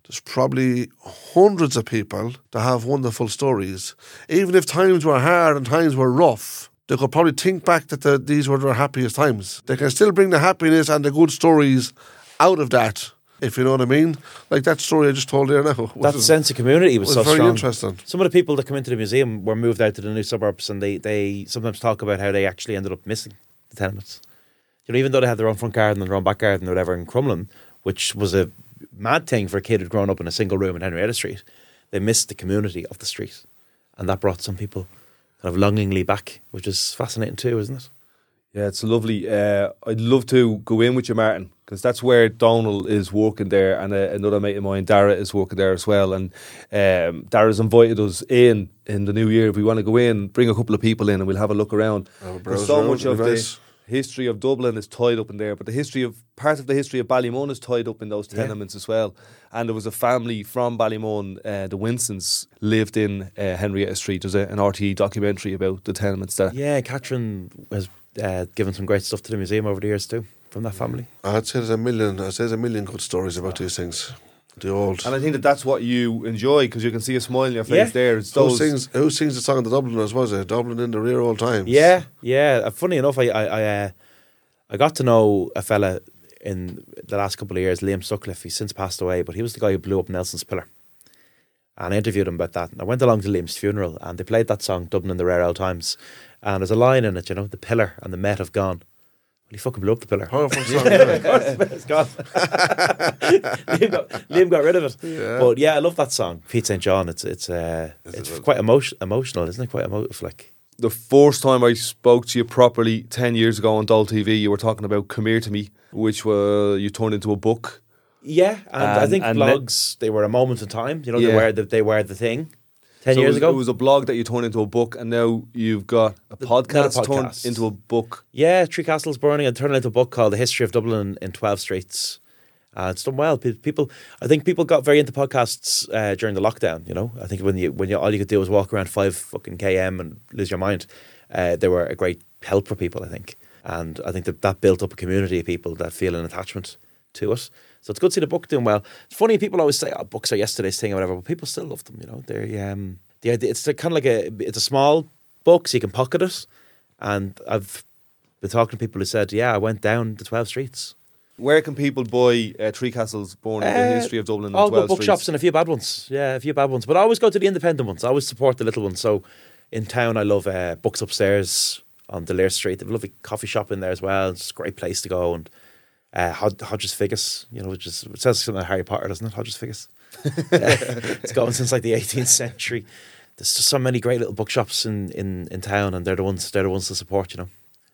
there's probably hundreds of people that have wonderful stories. Even if times were hard and times were rough, they could probably think back that the, these were their happiest times. They can still bring the happiness and the good stories out of that, if you know what I mean. Like that story I just told there now. That is, sense of community was, was so very strong. Interesting. Some of the people that come into the museum were moved out to the new suburbs, and they, they sometimes talk about how they actually ended up missing the tenements. You know, even though they had their own front garden and their own back garden or whatever in Crumlin, which was a mad thing for a kid who'd grown up in a single room in Henrietta Street, they missed the community of the street. And that brought some people kind of longingly back, which is fascinating too, isn't it? Yeah, it's lovely. Uh, I'd love to go in with you, Martin, because that's where Donal is working there, and uh, another mate of mine, Dara, is working there as well. And um, Dara's invited us in in the new year. If we want to go in, bring a couple of people in and we'll have a look around. Oh, There's so much of this. History of Dublin is tied up in there, but the history of part of the history of Ballymun is tied up in those tenements yeah. as well. And there was a family from Ballymun, uh, the Winsons, lived in uh, Henrietta Street. There's a, an R T E documentary about the tenements there. Yeah, Catherine has uh, given some great stuff to the museum over the years too from that family. I'd say there's a million. I'd say there's a million good stories about these things. The old, and I think that that's what you enjoy because you can see a smile on your face yeah. there. It's those who sings, who sings the song of the Dubliners, was it? Dublin in the rear all times. Yeah, yeah. Funny enough, I I I, uh, I got to know a fella in the last couple of years, Liam Sutcliffe. He's since passed away, but he was the guy who blew up Nelson's Pillar. And I interviewed him about that. And I went along to Liam's funeral, and they played that song, Dublin in the rear all times. And there's a line in it, you know, the pillar and the Met have gone. He fucking blew up the pillar. Horrible song. It's gone. Liam, got, Liam got rid of it. Yeah. But yeah, I love that song, Pete Saint John. It's it's uh, it's, it's quite emotion, emotional, isn't it? Quite emotive. Like the first time I spoke to you properly ten years ago on Dole T V, you were talking about "Come Here to Me," which was you turned into a book. Yeah, and, and I think and blogs they were a moment in time. You know, yeah. they were the, they were the thing. Ten so years it was, ago, it was a blog that you turned into a book, and now you've got a the, podcast, podcast turned into a book. Yeah, Three Castles Burning, and turned into a book called "The History of Dublin in Twelve Streets." Uh, it's done well. People, I think, people got very into podcasts uh, during the lockdown. You know, I think when you when you all you could do was walk around five fucking km and lose your mind, uh, they were a great help for people. I think, and I think that that built up a community of people that feel an attachment to it. So it's good to see the book doing well. It's funny, people always say, oh, books are yesterday's thing or whatever, but people still love them, you know. They're, um, the idea, it's kind of like a, it's a small book, so you can pocket it. And I've been talking to people who said, yeah, I went down the twelve streets. Where can people buy uh, Three Castles Born in uh, the History of Dublin all and twelve good bookshops streets? And a few bad ones. Yeah, a few bad ones. But I always go to the independent ones. I always support the little ones. So in town, I love uh, Books Upstairs on Dallaire Street. They have a lovely coffee shop in there as well. It's a great place to go and... Uh, Hod- Hodges Figgis, you know, which is, it sounds like something like Harry Potter, doesn't it? Hodges Figgis. It's going since like the eighteenth century. There's just so many great little bookshops in, in, in town, and they're the ones they're the ones to support. You know,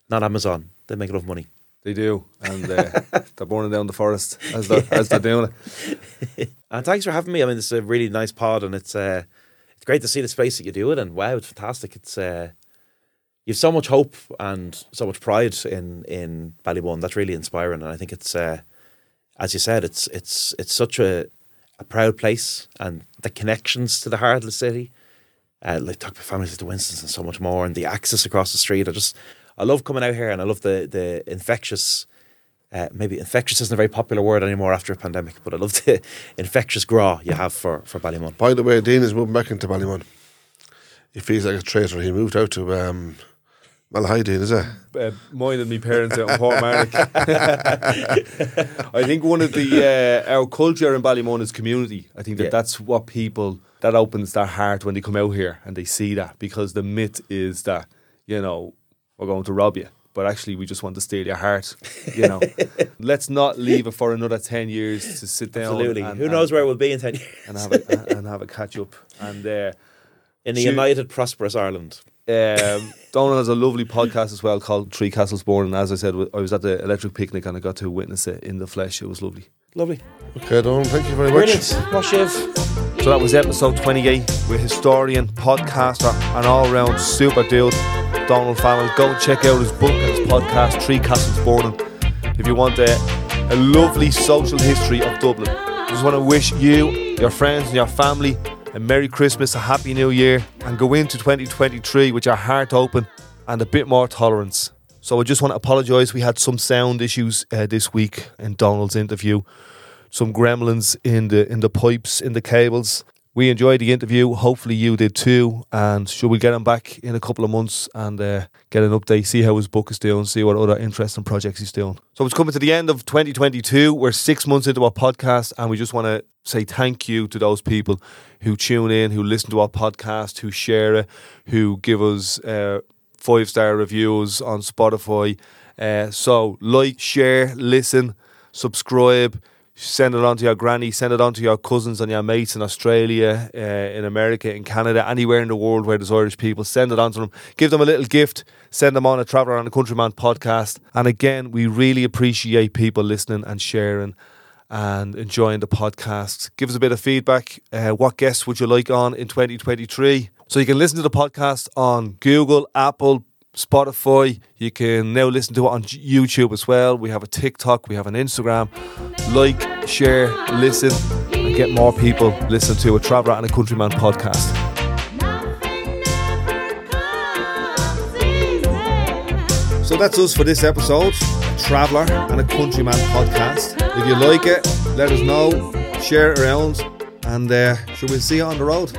not Amazon. They make a lot of money. They do, and uh, they're burning down the forest as they're, yeah. as they're doing it. And thanks for having me. I mean, it's a really nice pod, and it's uh, it's great to see the space that you do it. And wow, it's fantastic. It's uh, you have so much hope and so much pride in, in Ballymun. That's really inspiring. And I think it's, uh, as you said, it's it's it's such a, a proud place, and the connections to the heart of the city. Uh, like talk about families like the Winstons and so much more, and the access across the street. I just, I love coming out here, and I love the, the infectious, uh, maybe infectious isn't a very popular word anymore after a pandemic, but I love the infectious grah you have for, for Ballymun. By the way, Dean is moving back into Ballymun. He feels like a traitor. He moved out to... Um Well, hi, Dean, is it? Uh, mine and my parents out in Portmarnock. I think one of the, uh, our culture in Ballymun is community. I think that yeah. that's what people, that opens their heart when they come out here and they see that, because the myth is that, you know, we're going to rob you, but actually we just want to steal your heart, you know. Let's not leave it for another ten years to sit down. Absolutely. And, Who knows and, where we'll be in ten years? And have a, and have a catch up. And uh, in the shoot, United Prosperous Ireland. Um, Donal has a lovely podcast as well called Three Castles Born, and as I said, I was at the Electric Picnic and I got to witness it in the flesh. It was lovely. Lovely. Okay, Donal, thank you very much. Brilliant. So that was episode twenty-eight with historian, podcaster and all-round super dude Donal Fallon. Go and check out his book and his podcast Three Castles Born if you want uh, a lovely social history of Dublin. I just want to wish you, your friends and your family a Merry Christmas, a Happy New Year, and go into twenty twenty-three with your heart open and a bit more tolerance. So I just want to apologise. We had some sound issues uh, this week in Donald's interview. Some gremlins in the in the pipes, in the cables. We enjoyed the interview. Hopefully you did too. And sure, we'll get him back in a couple of months and uh, get an update, see how his book is doing, see what other interesting projects he's doing. So it's coming to the end of twenty twenty-two. We're six months into our podcast, and we just want to say thank you to those people who tune in, who listen to our podcast, who share it, who give us uh, five-star reviews on Spotify. Uh, so like, share, listen, subscribe. Send it on to your granny, send it on to your cousins and your mates in Australia, uh, in America, in Canada, anywhere in the world where there's Irish people. Send it on to them. Give them a little gift. Send them on a Traveller and a Countryman podcast. And again, we really appreciate people listening and sharing and enjoying the podcast. Give us a bit of feedback. Uh, what guests would you like on in twenty twenty-three? So you can listen to the podcast on Google, Apple, Spotify. You can now listen to it on YouTube as well. We have a TikTok, we have an Instagram. Like, share, listen, and get more people listening to a Traveller and a Countryman podcast. So that's us for this episode, Traveller and a Countryman podcast. If you like it, let us know, share it around, and uh, shall we see you on the road?